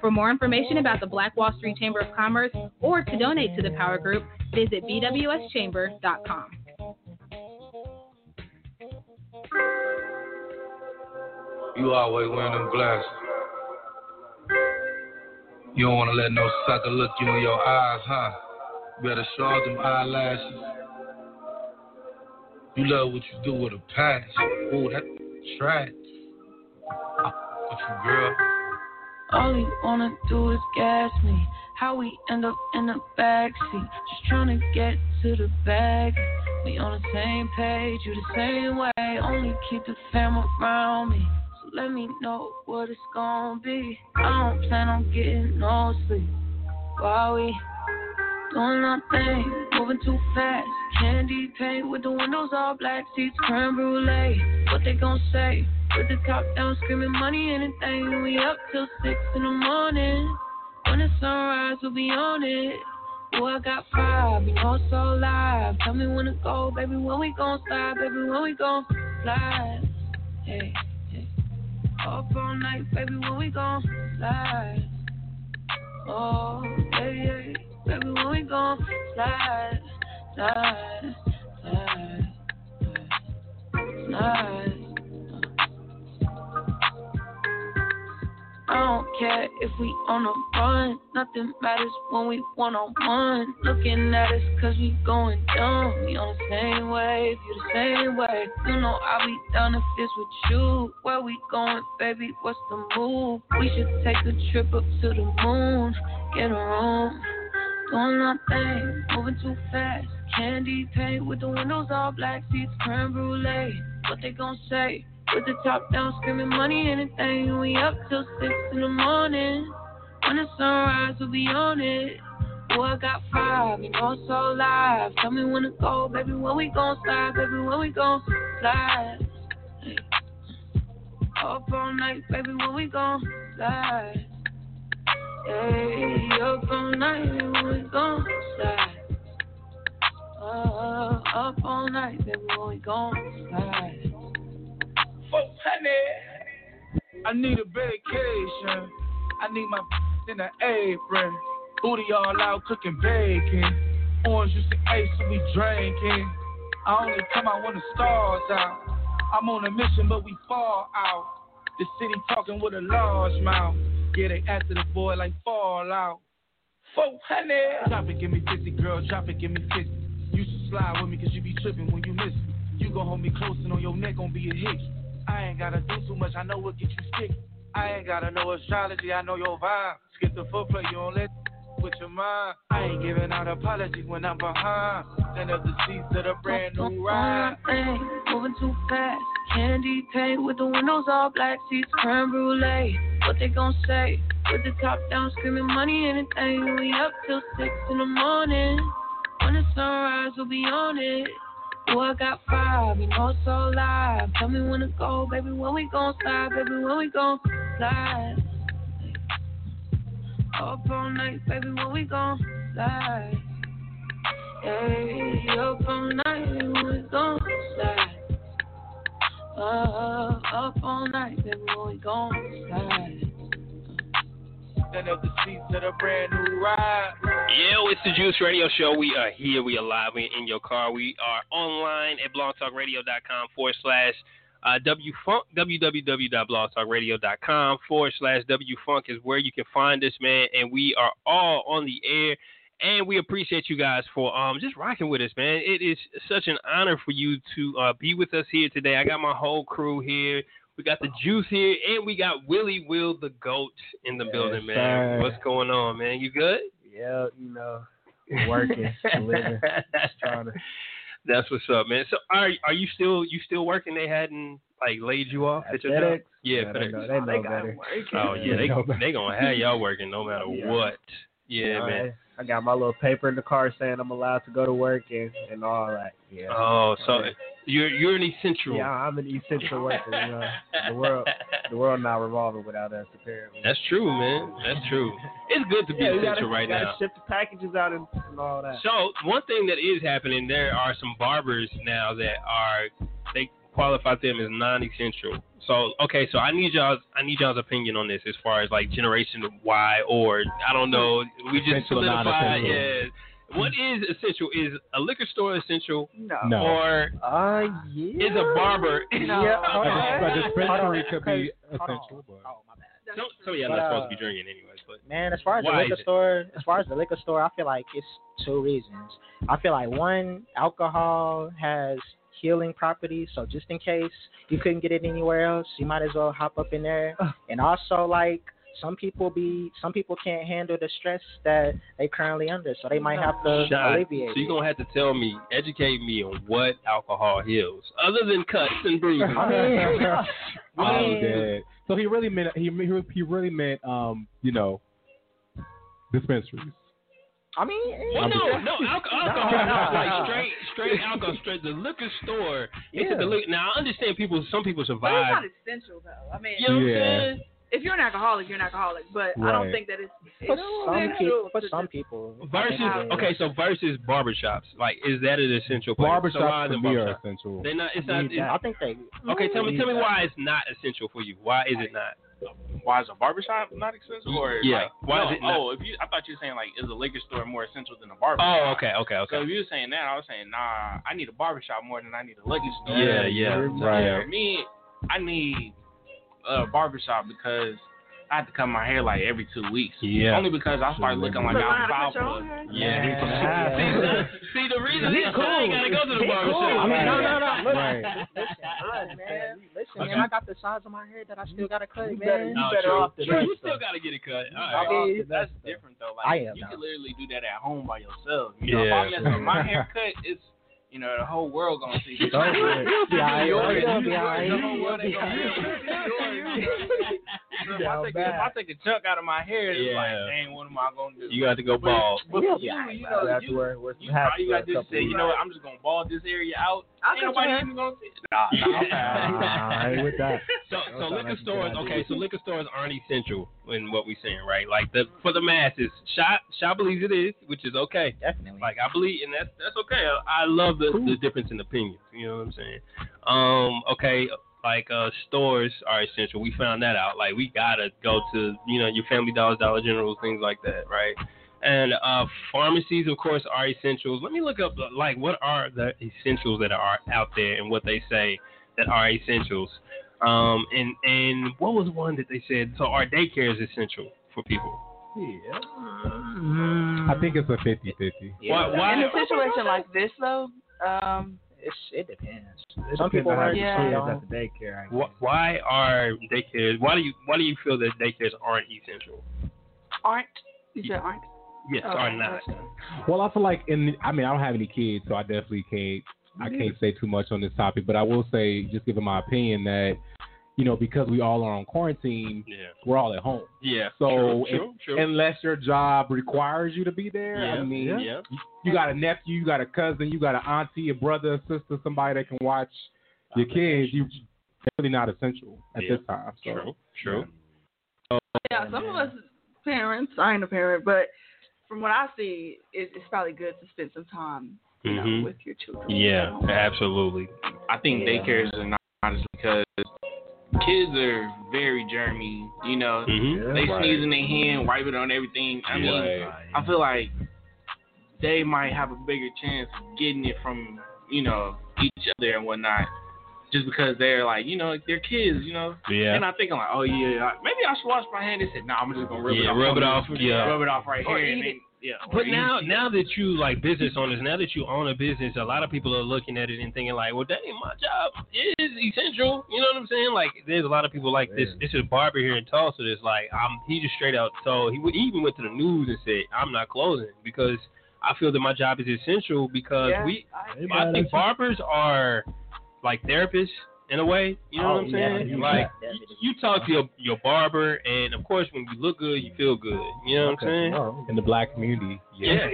For more information about the Black Wall Street Chamber of Commerce or to donate to the Power Group, visit bwschamber.com. You always wearing them glasses. You don't want to let no sucker look you in your eyes, huh? Better charge them eyelashes. You love what you do with a passion. Ooh, that trash. But you, girl. All he wanna do is gas me. How we end up in the backseat, just tryna get to the bag. We on the same page, you the same way. Only keep the fam around me, so let me know what it's gonna be. I don't plan on getting no sleep while we doing our thing, moving too fast. Candy paint with the windows all black, seats creme brulee. What they gon' say? With the top down, screaming money, anything. We up till 6 a.m. When the sunrise, we'll be on it. Ooh, I got 5, you know, so live. Tell me when to go, baby, when we gon' slide, baby, when we gon' slide. Hey, hey. Up all night, baby, when we gon' slide. Oh, hey, hey. Baby, when we gon' slide, slide, slide, slide, slide. I don't care if we on the front. Nothing matters when we one-on-one. Looking at us cause we going dumb. We on the same wave, you the same way. You know I'll be down if it's with you. Where we going, baby, what's the move? We should take a trip up to the moon. Get a room, doing our thing, moving too fast. Candy paint with the windows all black, seats creme brulee. What they gon' say? With the top down, screaming money, anything. We up till 6 a.m. When the sunrise, we'll be on it. Boy, I got 5, you know it's so live. Tell me when to go, baby, when we gon' slide, baby, when we gon' slide. Up all night, baby, when we gon' slide. Hey, up all night, baby, when we gon' slide. Up all night, baby, when we gon' slide. I need a vacation. I need my in an apron. Booty all out cooking bacon. Orange juice and ice and we drinking. I only come out when the stars out. I'm on a mission but we fall out. The city talking with a large mouth. Yeah, they after the boy like Fallout. 400. Drop it, give me 50, girl. Drop it, give me 50. You should slide with me cause you be tripping when you miss me. You gon' hold me close and on your neck gon' be a hickey. I ain't gotta do too much, I know what get you sick. I ain't gotta know astrology, I know your vibe. Skip the footplay, you don't let with your mind. I ain't giving out apologies when I'm behind. Send up the seats to the brand new ride. Moving too fast, candy paint with the windows all black, seats creme brulee. What they gon' say? With the top down, screaming money, anything. We up till 6 a.m. When the sunrise, we'll be on it. Boy, I got 5, you know it's so live. Tell me when to go, baby, when we gon' slide, baby, when we gon' slide. Up all night, baby, when we gon' slide. Hey, up all night, baby, when we gon' slide. Up all night, baby, when we gon' slide. Stand up the seats to the brand new ride. Yeah, it's the Juice Radio Show. We are here. We are live. We are in your car. We are online at blogtalkradio.com/WFunk. www.blogtalkradio.com/WFunk is where you can find us, man. And we are all on the air. And we appreciate you guys for just rocking with us, man. It is such an honor for you to be with us here today. I got my whole crew here. We got the Juice here, and we got Willie Will the Goat in the building, man. Sir. What's going on, man? You good? Yeah, you know, working, living, trying to. That's what's up, man. So are you still working? They hadn't like laid you off at your job? Yeah, FedEx. They got working. Oh yeah, they gonna have y'all working no matter what. Yeah, man. Right. I got my little paper in the car saying I'm allowed to go to work and all that. Yeah. Oh, so you're an essential. Yeah, I'm an essential worker. You know, the world not revolving without us, apparently. That's true, man. That's true. It's good to be essential right now. You gotta ship the packages out and all that. So one thing that is happening, there are some barbers now that they qualify them as non-essential. So, okay, so I need y'all's opinion on this as far as, like, Generation Y or, I don't know, we just solidified as what is essential? Is a liquor store essential? No. Or yeah. Is a barber? No. Yeah, a dispensary could be essential. Oh, my bad. So, yeah, I'm not supposed to be drinking anyways. But man, as far as the liquor store, I feel like it's two reasons. I feel like, one, alcohol has healing properties, so just in case you couldn't get it anywhere else, you might as well hop up in there. And also, like, some people can't handle the stress that they currently under, so they might have to alleviate it. So you're gonna have to educate me on what alcohol heals, other than cuts and bruises. So he really meant you know, dispensaries. I mean, alcohol, like straight alcohol, straight the liquor store. Yeah. Now I understand some people survive. But it's not essential though. I mean, you know what I'm saying? If you're an alcoholic, you're an alcoholic. But I don't think that it's for some people. Versus barbershops, like, is that an essential? Barbershops to me are essential. They're not. It's not. I think they. Okay, tell me why it's not essential for you. Why is it not? Why is a barbershop not essential? Or I thought you were saying, like, is a liquor store more essential than a barbershop? Oh, okay. So if you were saying that, I was saying, nah, I need a barbershop more than I need a liquor store. Yeah, right. For me, I need a barbershop because I had to cut my hair like every 2 weeks. Yeah. Only because I started looking like I was 5 foot. Yeah. See, the reason he's cool. I ain't gotta go to the barbershop. I mean, no. Listen, man. I got the size of my hair that I still gotta cut, man. You still gotta get it cut. All right. That's different though. Like you can literally do that at home by yourself. My haircut is. You know, the whole world gonna see this. The whole world ain't gonna see this. If I take a chunk out of my hair, it's like, dang, what am I gonna do? You got to go bald. You know what, I'm just gonna bald this area out. Ain't nobody even gonna see it. Nah, with that. So liquor stores, okay, so liquor stores aren't essential in what we're saying, right? Like, for the masses, Sha believes it is, which is okay. Definitely. Like, I believe, and that's okay. I love the difference in opinions. You know what I'm saying? Okay, like stores are essential. We found that out. Like, we gotta go to, you know, your Family Dollar, Dollar General, things like that, right? And pharmacies, of course, are essentials. Let me look up, like, what are the essentials that are out there and what they say that are essentials. And what was one that they said? So, our daycare is essential for people. Yeah. I think it's a 50-50. Yeah. Why? In a situation like this, though, it depends. Some people are at the daycare. Why are daycares? Why do you feel that daycares aren't essential? Aren't? You said aren't? Yes, okay. Are not. Well, I feel like I don't have any kids, so I definitely can't say too much on this topic, but I will say, just giving my opinion, that, you know, because we all are on quarantine, we're all at home. Yeah. So true. Unless your job requires you to be there, you got a nephew, you got a cousin, you got an auntie, a brother, a sister, somebody that can watch your kids, you're definitely not essential at this time. So. True. Yeah. Some of us parents, I ain't a parent, but from what I see, it's probably good to spend some time, you know, with your children. Yeah, absolutely. I think daycares are not because kids are very germy, you know. Mm-hmm. They sneeze in their hand, wipe it on everything. I mean, I feel like they might have a bigger chance of getting it from, you know, each other and whatnot. Just because they're like, you know, they're kids, you know. Yeah. And I'm thinking like, oh yeah, maybe I should wash my hand. They said, nah, I'm just gonna rub it off. Rub it off right or here. But now that you like business owners, now that you own a business, a lot of people are looking at it and thinking like, well, dang, my job is essential. You know what I'm saying? Like, there's a lot of people like this. This is Barber here in Tulsa. That's like, he just straight out told. He even went to the news and said, I'm not closing because I feel that my job is essential because I think barbers are like therapists in a way, you know what I'm saying? Like, you talk to your barber, and of course, when you look good, you feel good. You know what I'm saying? Oh, in the black community, Sure.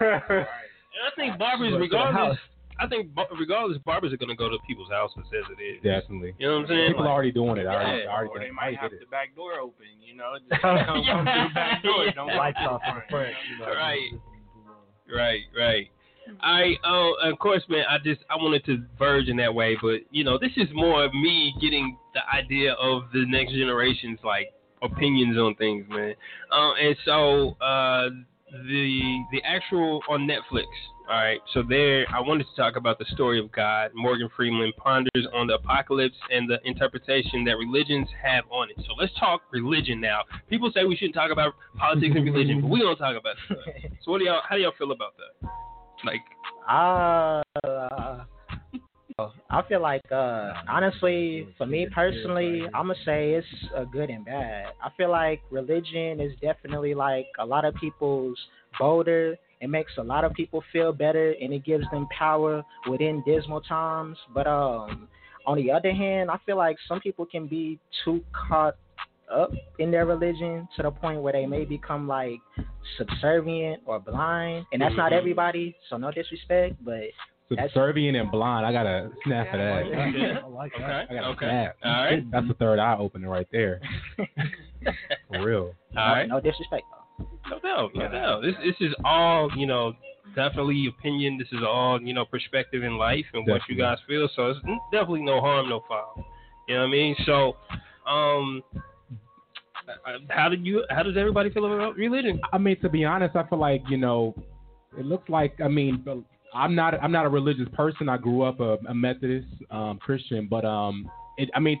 And I think barbers, regardless, barbers are gonna go to people's houses as it is. Definitely. You know what I'm saying? People are already doing it. Or they might have the back door open. You know, just come through the back door. Don't lights off on the front. Right. Of course, man, I wanted to verge in that way, but, you know, this is more of me getting the idea of the next generation's, like, opinions on things, man. The actual on Netflix, all right, so there, I wanted to talk about the story of God. Morgan Freeman ponders on the apocalypse and the interpretation that religions have on it. So let's talk religion now. People say we shouldn't talk about politics and religion, but we don't talk about that. So how do y'all feel about that? Like, I feel like, honestly, for me personally, I'm gonna say it's a good and bad. I feel like religion is definitely like a lot of people's bolder. It makes a lot of people feel better, and it gives them power within dismal times. But on the other hand, I feel like some people can be too caught up in their religion to the point where they may become like subservient or blind, and that's not everybody, so no disrespect, but subservient and blind, I gotta snap at that. I like that. Okay. Snap. All right, that's the third eye opening right there. For real. All right. No disrespect though. No doubt. This is all, you know, definitely opinion. This is all, you know, perspective in life and definitely what you guys feel. So it's definitely no harm, no foul. You know what I mean? So, how does everybody feel about religion? I mean, to be honest, I feel like, you know, it looks like, I mean, I'm not a religious person. I grew up a Methodist Christian, but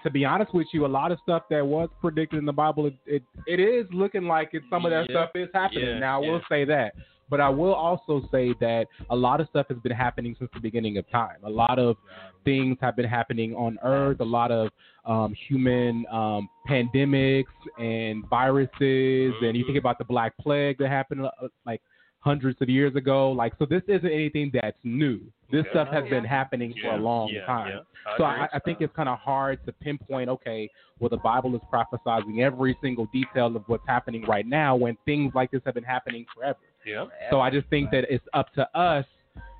to be honest with you, a lot of stuff that was predicted in the Bible, it is looking like some of that stuff is happening. Now, I will say that. But I will also say that a lot of stuff has been happening since the beginning of time. A lot of things have been happening on Earth, a lot of human pandemics and viruses. Mm-hmm. And you think about the Black Plague that happened like hundreds of years ago. Like, so this isn't anything that's new. This stuff has been happening for a long time. So I think it's kind of hard to pinpoint, okay, well, the Bible is prophesizing every single detail of what's happening right now when things like this have been happening forever. So I just think that it's up to us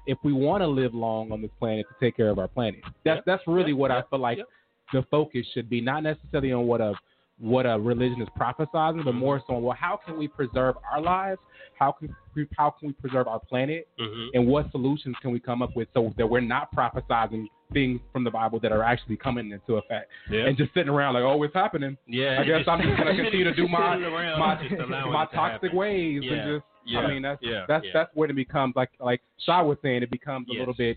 if we want to live long on this planet to take care of our planet. That's really what I feel like the focus should be, not necessarily on what a religion is prophesizing, but more so on, well, how can we preserve our lives? How can we preserve our planet? Mm-hmm. And what solutions can we come up with so that we're not prophesizing things from the Bible that are actually coming into effect and just sitting around like, oh, it's happening. I guess I'm just going to continue to do my toxic ways and just, I mean, that's when it becomes, like Shah was saying, it becomes a little bit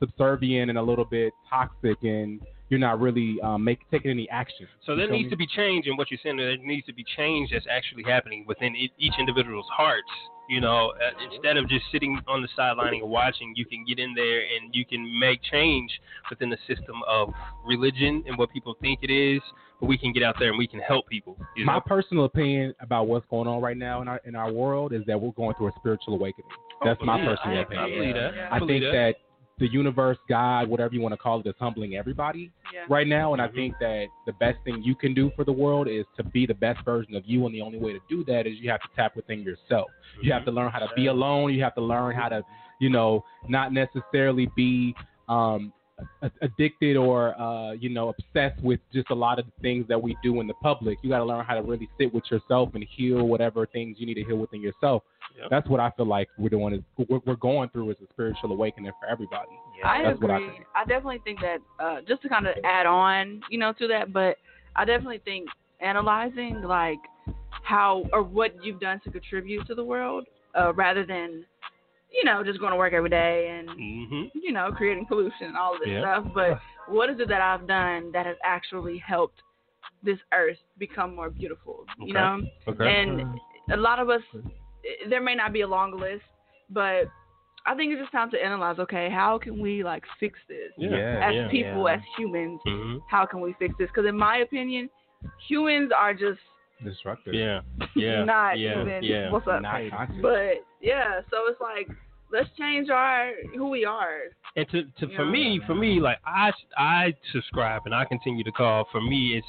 subservient and a little bit toxic, and you're not really taking any action. So there needs to be change in what you're saying. There needs to be change that's actually happening within each individual's hearts. You know, instead of just sitting on the sideline and watching, you can get in there and you can make change within the system of religion and what people think it is. But we can get out there and we can help people. My personal opinion about what's going on right now in our world is that we're going through a spiritual awakening. That's my personal opinion. I believe that. I think that the universe, God, whatever you want to call it, is humbling everybody right now. And I think that the best thing you can do for the world is to be the best version of you. And the only way to do that is you have to tap within yourself. Mm-hmm. You have to learn how to be alone. You have to learn how to, you know, not necessarily be addicted or, obsessed with just a lot of the things that we do in the public. You got to learn how to really sit with yourself and heal whatever things you need to heal within yourself. Yep. That's what I feel like we're doing. Is we're going through is a spiritual awakening for everybody. Yeah. I agree. I definitely think that just to kind of add on, to that, but I definitely think analyzing like how or what you've done to contribute to the world rather than, just going to work every day and, creating pollution and all of this stuff. But what is it that I've done that has actually helped this earth become more beautiful, And a lot of us, there may not be a long list, but I think it's just time to analyze, okay, how can we like fix this as people, as humans? Mm-hmm. How can we fix this? Because in my opinion, humans are just destructive. What's up? Not conscious. But so it's like, let's change who we are. And to for me, like I subscribe and I continue to call. For me, it's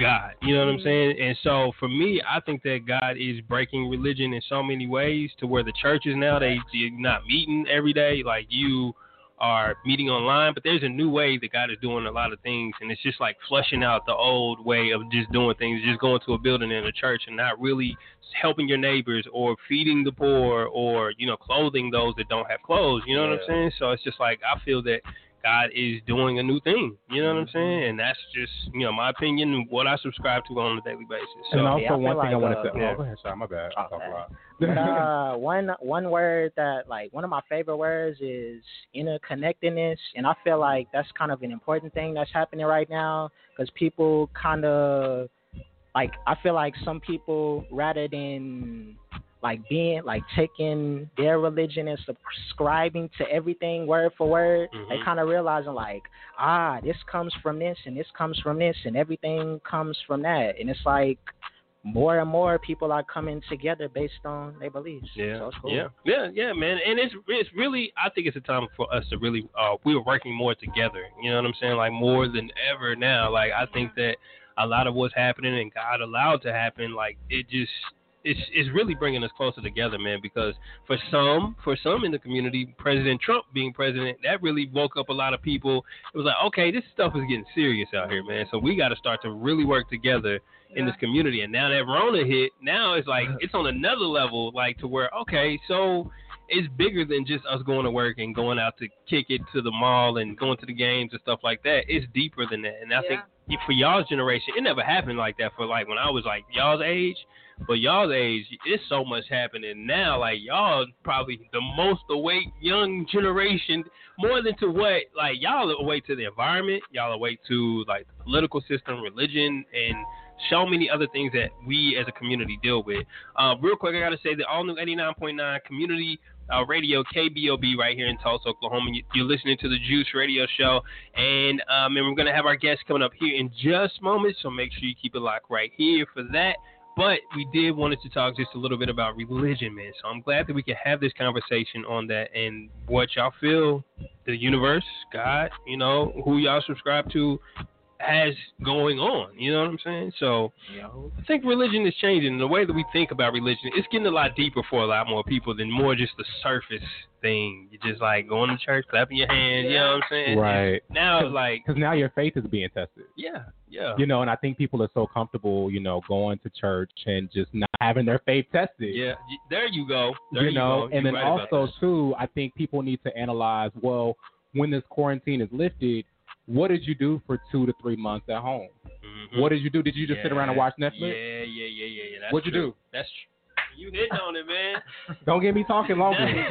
God, you know what I'm saying? And so for me, I think that God is breaking religion in so many ways to where the churches now, they're not meeting every day. Like you are meeting online, but there's a new way that God is doing a lot of things. And it's just like flushing out the old way of just doing things, just going to a building in a church and not really helping your neighbors or feeding the poor or, clothing those that don't have clothes. You know what I'm saying? So it's just like, I feel that God is doing a new thing. You know what I'm saying? And that's just, my opinion and what I subscribe to on a daily basis. So, and also one thing I wanted to... go ahead, sorry, my bad. I talk a lot. But, one word that, like, one of my favorite words is interconnectedness. And I feel like that's kind of an important thing that's happening right now because people kind of, like, I feel like some people, rather than... like being like taking their religion and subscribing to everything word for word, they kind of realizing like, this comes from this and this comes from this and everything comes from that. And it's like more and more people are coming together based on their beliefs. So it's cool. Yeah, man. And it's really, I think it's a time for us to really, we're working more together. You know what I'm saying? Like more than ever now. Like I think that a lot of what's happening and God allowed to happen, like it just, It's really bringing us closer together, man, because for some in the community, President Trump being president, that really woke up a lot of people. It was like, okay, this stuff is getting serious out here, man. So we got to start to really work together in this community. And now that Rona hit, now it's like it's on another level, like to where, okay, so it's bigger than just us going to work and going out to kick it to the mall and going to the games and stuff like that. It's deeper than that. And I think for y'all's generation, it never happened like that for like when I was like y'all's age. But y'all age, it's so much happening now. Like, y'all probably the most awake young generation, more than to what, like, y'all are awake to the environment. Y'all are awake to, like, the political system, religion, and so many other things that we as a community deal with. Real quick, I got to say the all-new 89.9 community radio, KBOB, right here in Tulsa, Oklahoma. You're listening to the Juice Radio Show. And we're going to have our guests coming up here in just moments, so make sure you keep it locked right here for that. But we did wanted to talk just a little bit about religion, man. So I'm glad that we can have this conversation on that and what y'all feel the universe, God, you know, who y'all subscribe to has going on. You know what I'm saying? So I think religion is changing. The way that we think about religion, it's getting a lot deeper for a lot more people than more just the surface thing. You're just like going to church, clapping your hand. You know what I'm saying? Right. And now it's like, because now your faith is being tested. Yeah. Yeah. You know, and I think people are so comfortable, you know, going to church and just not having their faith tested. Yeah. There you go. There you know, go. And you're then right also too, I think people need to analyze, well, when this quarantine is lifted, what did you do for 2 to 3 months at home? Mm-hmm. What did you do? Did you just sit around and watch Netflix? Yeah. That's What'd true. You do? That's true. You hitting on it, man. Don't get me talking longer. I mean,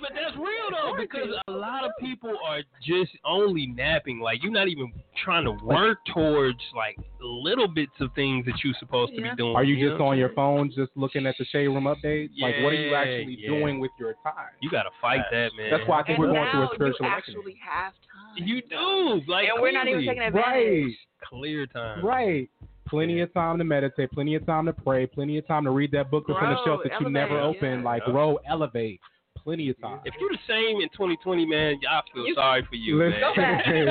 but that's real, though, because a lot of people are just only napping. Like, you're not even trying to work towards, like, little bits of things that you're supposed to be doing. Are you just on your phone just looking at the Shade Room updates? Yeah, like, what are you actually doing with your time? You got to fight that, man. That's why I think we're going through a spiritual awakening. You actually have time. You do. Like, and we're not even taking advantage. Right. Clear time. Right. Plenty of time to meditate, plenty of time to pray, plenty of time to read that book that's on the shelf that you never opened. Like, grow, elevate. Plenty of time. If you're the same in 2020, man, I feel sorry for you, man. If you're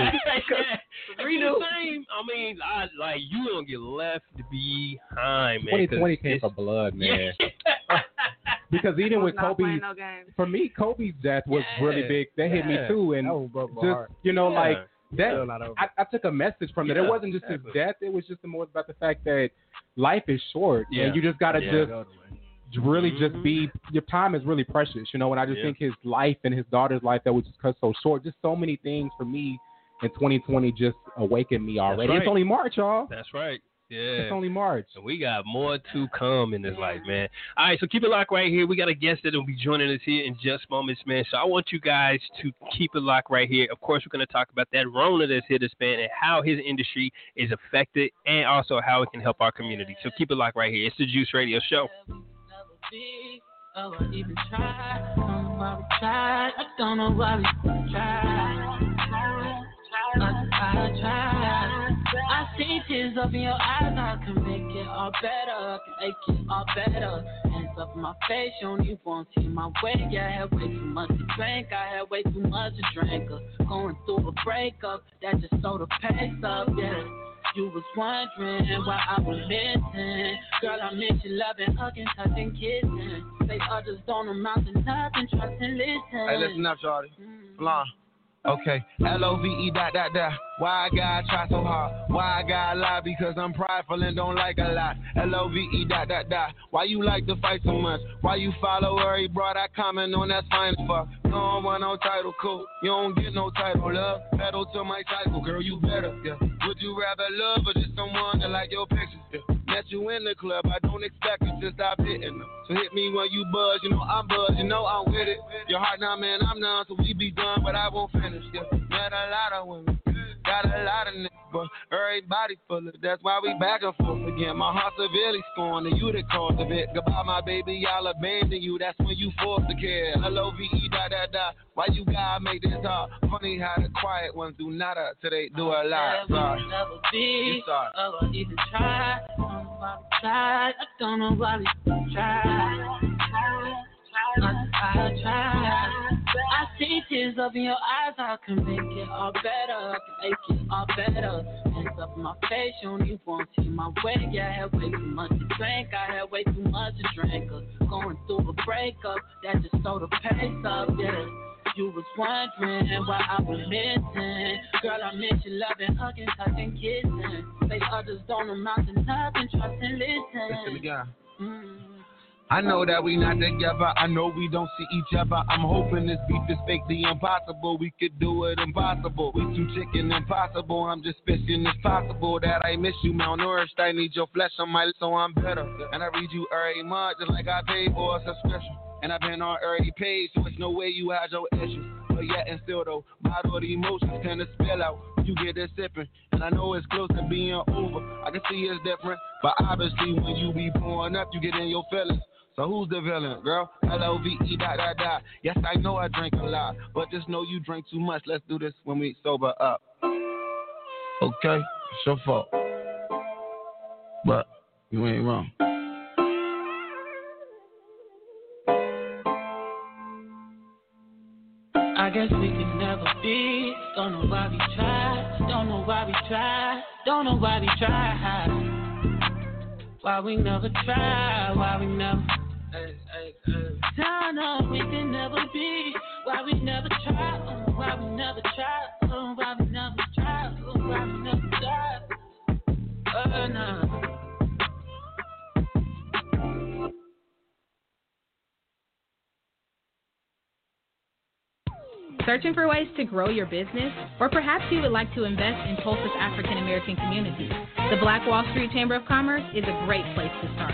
the same, I mean, like, you don't get left behind, man. 2020 came for blood, man. Because even with Kobe, no for me, Kobe's death was really big. That hit me, too. And just, you know, like, that, I took a message from that. It wasn't just his death. It was just more about the fact that life is short. And you just got to just really just be – your time is really precious. You know, and I just think his life and his daughter's life that was just cut so short. Just so many things for me in 2020 just awakened me already. Right. It's only March, y'all. That's right. Yeah. It's only March. And we got more to come in this life, man. All right, so keep it locked right here. We got a guest that will be joining us here in just moments, man. So I want you guys to keep it locked right here. Of course, we're going to talk about that Rona that's hit this man and how his industry is affected and also how it can help our community. So keep it locked right here. It's the Juice Radio Show. Oh, I even tried. I don't know why we tried. I see tears up in your eyes. I can make it all better. Hands up my face, you only won't see my way. I had way too much to drink. Going through a breakup that just slowed the pace up. Yeah, you was wondering why I was missing. Girl, I miss you loving, hugging, touching, kissing. They others don't amount to nothing. Trust and listen. Hey, listen up, Charlie. Blonde. Okay, L-O-V-E ... Why I gotta try so hard? Why I gotta lie? Because I'm prideful and don't like a lot. L-O-V-E ... Why you like to fight so much? Why you follow her? He brought I comment on that's fine as fuck. You don't want no title, cool. You don't get no title, love. Pedal to my cycle, girl, you better, yeah. Would you rather love or just someone that like your pictures, yeah? Met you in the club, I don't expect you to stop hitting them. So hit me when you buzz, you know I'm buzzed, you know I'm with it. Your heart now, man, I'm numb, so we be done, but I won't finish, yeah. Met a lot of women, got a lot of niggas, but everybody full of, that's why we back and forth again. My heart severely scorned, and you the cause of it. Goodbye, my baby, I'll abandon you, that's when you forced to care. Hello, V-E, ... Why you gotta make this hard? Funny how the quiet ones do not up till they do a lot. Sorry. You sorry. Oh, I even tried. I don't know why we tried. I try. I see tears up in your eyes. I can make it all better. Hands up my face, you only won't see my way. I had way too much to drink. Going through a breakup that just slowed the pace up. Yeah, you was wondering why I was missing. Girl, I miss you loving, hugging, touching, kissing. Say others don't amount to nothing. Trust and listen. Mm-hmm. I know that we not together, I know we don't see each other. I'm hoping this beef is fake, the impossible. We could do it impossible. We too chicken impossible. I'm just fishing, it's possible that I miss you, malnourished. I need your flesh on my lips, so I'm better. And I read you every month, just like I paid for a subscription. And I've been on every page, so it's no way you hide your issues. But yet and still though, bottled emotions tend to spill out. You get it sipping, and I know it's close to being over. I can see it's different, but obviously when you be pouring up, you get in your feelings. So who's the villain, girl? L-O-V-E dot dot dot. Yes, I know I drink a lot, but just know you drink too much. Let's do this when we sober up. Okay, it's your fault, but you ain't wrong. I guess we can never be. Don't know why we try. Don't know why we try. Don't know why we try. Why we never try. Why we never. Don't know we can never be. Why we never try. Why we never try. Why we never try. Why we never try. Oh no. Searching for ways to grow your business? Or perhaps you would like to invest in Tulsa's African American community? The Black Wall Street Chamber of Commerce is a great place to start.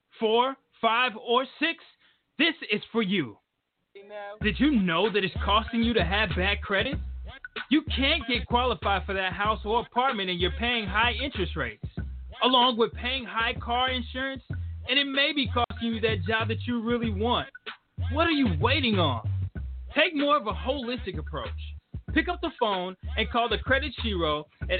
4, 5, or 6, this is for you. Did you know that it's costing you to have bad credit? You can't get qualified for that house or apartment and you're paying high interest rates, along with paying high car insurance, and it may be costing you that job that you really want. What are you waiting on? Take more of a holistic approach. Pick up the phone and call the Credit Shiro at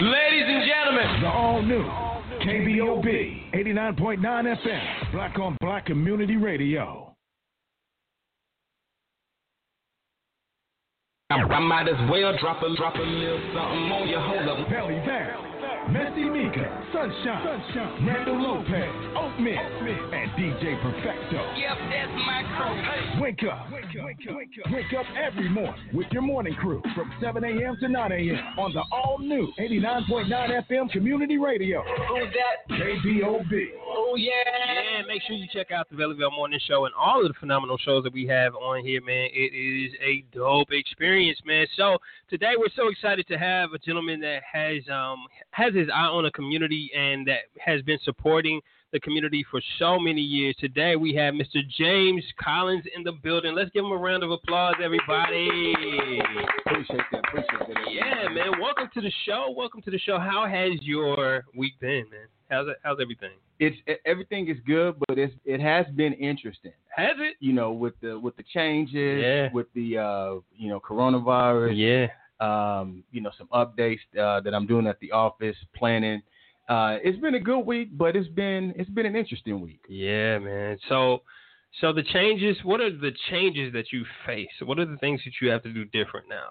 Ladies and gentlemen, the all-new KBOB 89.9 FM, Black on Black Community Radio. I might as well drop a little something on your hole. Belly down. Messy Mika, Sunshine, Randall Lopez, Oatmeal, and DJ Perfecto. Yep, that's my crew. Hey. Wake up every morning with your morning crew from 7 a.m. to 9 a.m. on the all-new 89.9 FM Community Radio. Who's that? KBOB. Oh, yeah. Yeah, make sure you check out the Valleyville Morning Show and all of the phenomenal shows that we have on here, man. It is a dope experience, man. So today we're so excited to have a gentleman that has his eye on a community and that has been supporting the community for so many years. Today we have Mr. James Collins in the building. Let's give him a round of applause, everybody. Appreciate that. Yeah, man. Welcome to the show. How has your week been, man? How's everything? Everything is good, but it has been interesting. Has it? You know, with the changes, yeah. With the coronavirus, yeah. Some updates that I'm doing at the office, planning. It's been a good week, but it's been an interesting week. Yeah, man. So the changes. What are the changes that you face? What are the things that you have to do different now?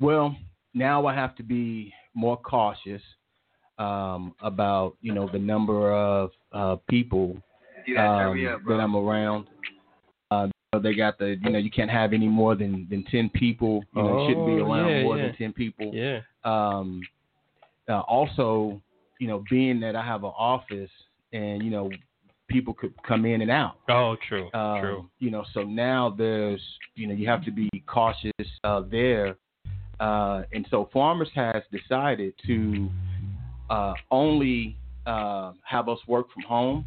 Well, now I have to be more cautious about the number of people that I'm around. They got the, you can't have any more than 10 people. You shouldn't be around than 10 people. Yeah. Also, being that I have an office and, people could come in and out. Oh, true. True. So now there's, you have to be cautious there. And so Farmers has decided to only have us work from home.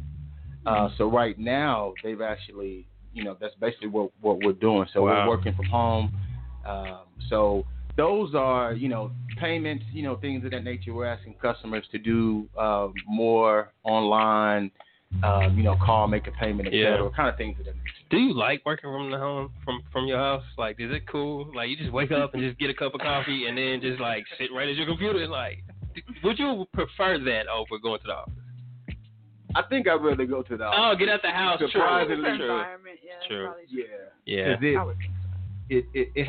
So right now they've actually, you know, that's basically what we're doing. So wow. We're working from home. So those are, you know, payments, you know, things of that nature. We're asking customers to do more online, you know, call, make a payment, etc. Kind of things of that nature. Do you like working from the home, from your house? Like, is it cool? Like, you just wake up and just get a cup of coffee and then just like sit right at your computer. And, like, would you prefer that over going to the office? I think I'd rather go to the office. Oh, get out the house. Surprisingly, true. Yeah, true. Yeah. It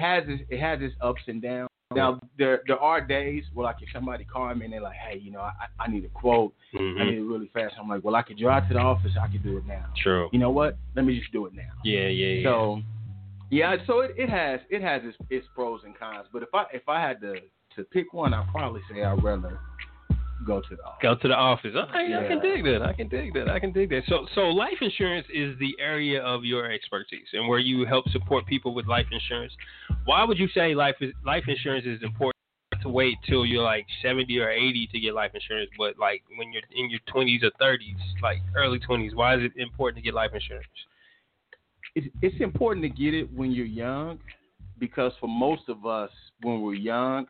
has its ups and downs. Now there are days where like if somebody call me and they're like, hey, you know, I need a quote, mm-hmm. I need it really fast. I'm like, well, I could drive to the office, I could do it now. True. You know what? Let me just do it now. Yeah. So it has its pros and cons. But if I had to pick one, I'd probably say I'd rather go to the office. Okay, yeah. I can dig that. So life insurance is the area of your expertise and where you help support people with life insurance. Why would you say life insurance is important to wait till you're like 70 or 80 to get life insurance, but like when you're in your 20s or 30s, like early 20s, why is it important to get life insurance? It's important to get it when you're young, because for most of us, when we're young,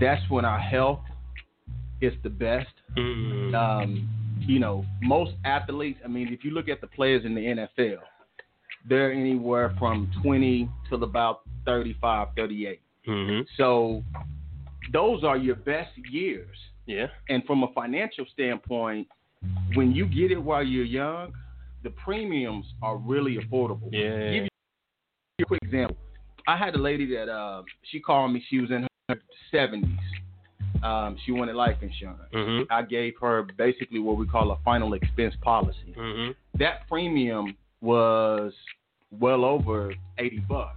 that's when our health it's the best. Mm. You know, most athletes, I mean, if you look at the players in the NFL, they're anywhere from 20 till about 35, 38. Mm-hmm. So those are your best years. Yeah. And from a financial standpoint, when you get it while you're young, the premiums are really affordable. Yeah. I'll give you a quick example. I had a lady that she called me. She was in her 70s. She wanted life insurance. Mm-hmm. I gave her basically what we call a final expense policy. Mm-hmm. That premium was well over $80.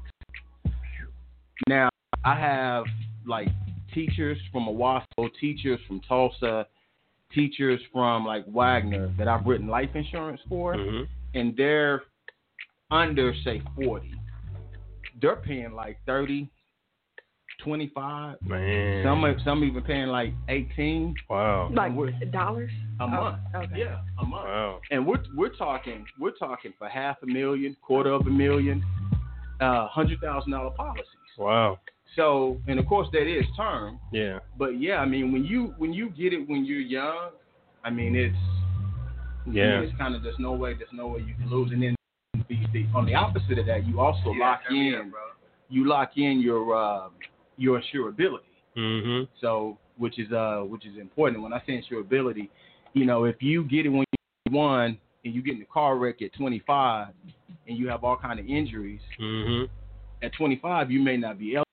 Now I have like teachers from Owasso, teachers from Tulsa, teachers from like Wagner that I've written life insurance for, mm-hmm. and they're under say 40. They're paying like 30. 25. Man. Some even paying like 18. Wow. Like dollars a month. Okay. Yeah, a month. Wow. And we're talking for $500,000, $250,000, $100,000 policies. Wow. So, and of course that is term. Yeah. But yeah, I mean when you get it when you're young, I mean it's kind of there's no way you can lose. And then on the opposite of that, you also lock in your insurability. Mm-hmm. So, which is important. When I say insurability, you know, if you get it when you're one and you get in a car wreck at 25 and you have all kind of injuries, mm-hmm. at 25 you may not be eligible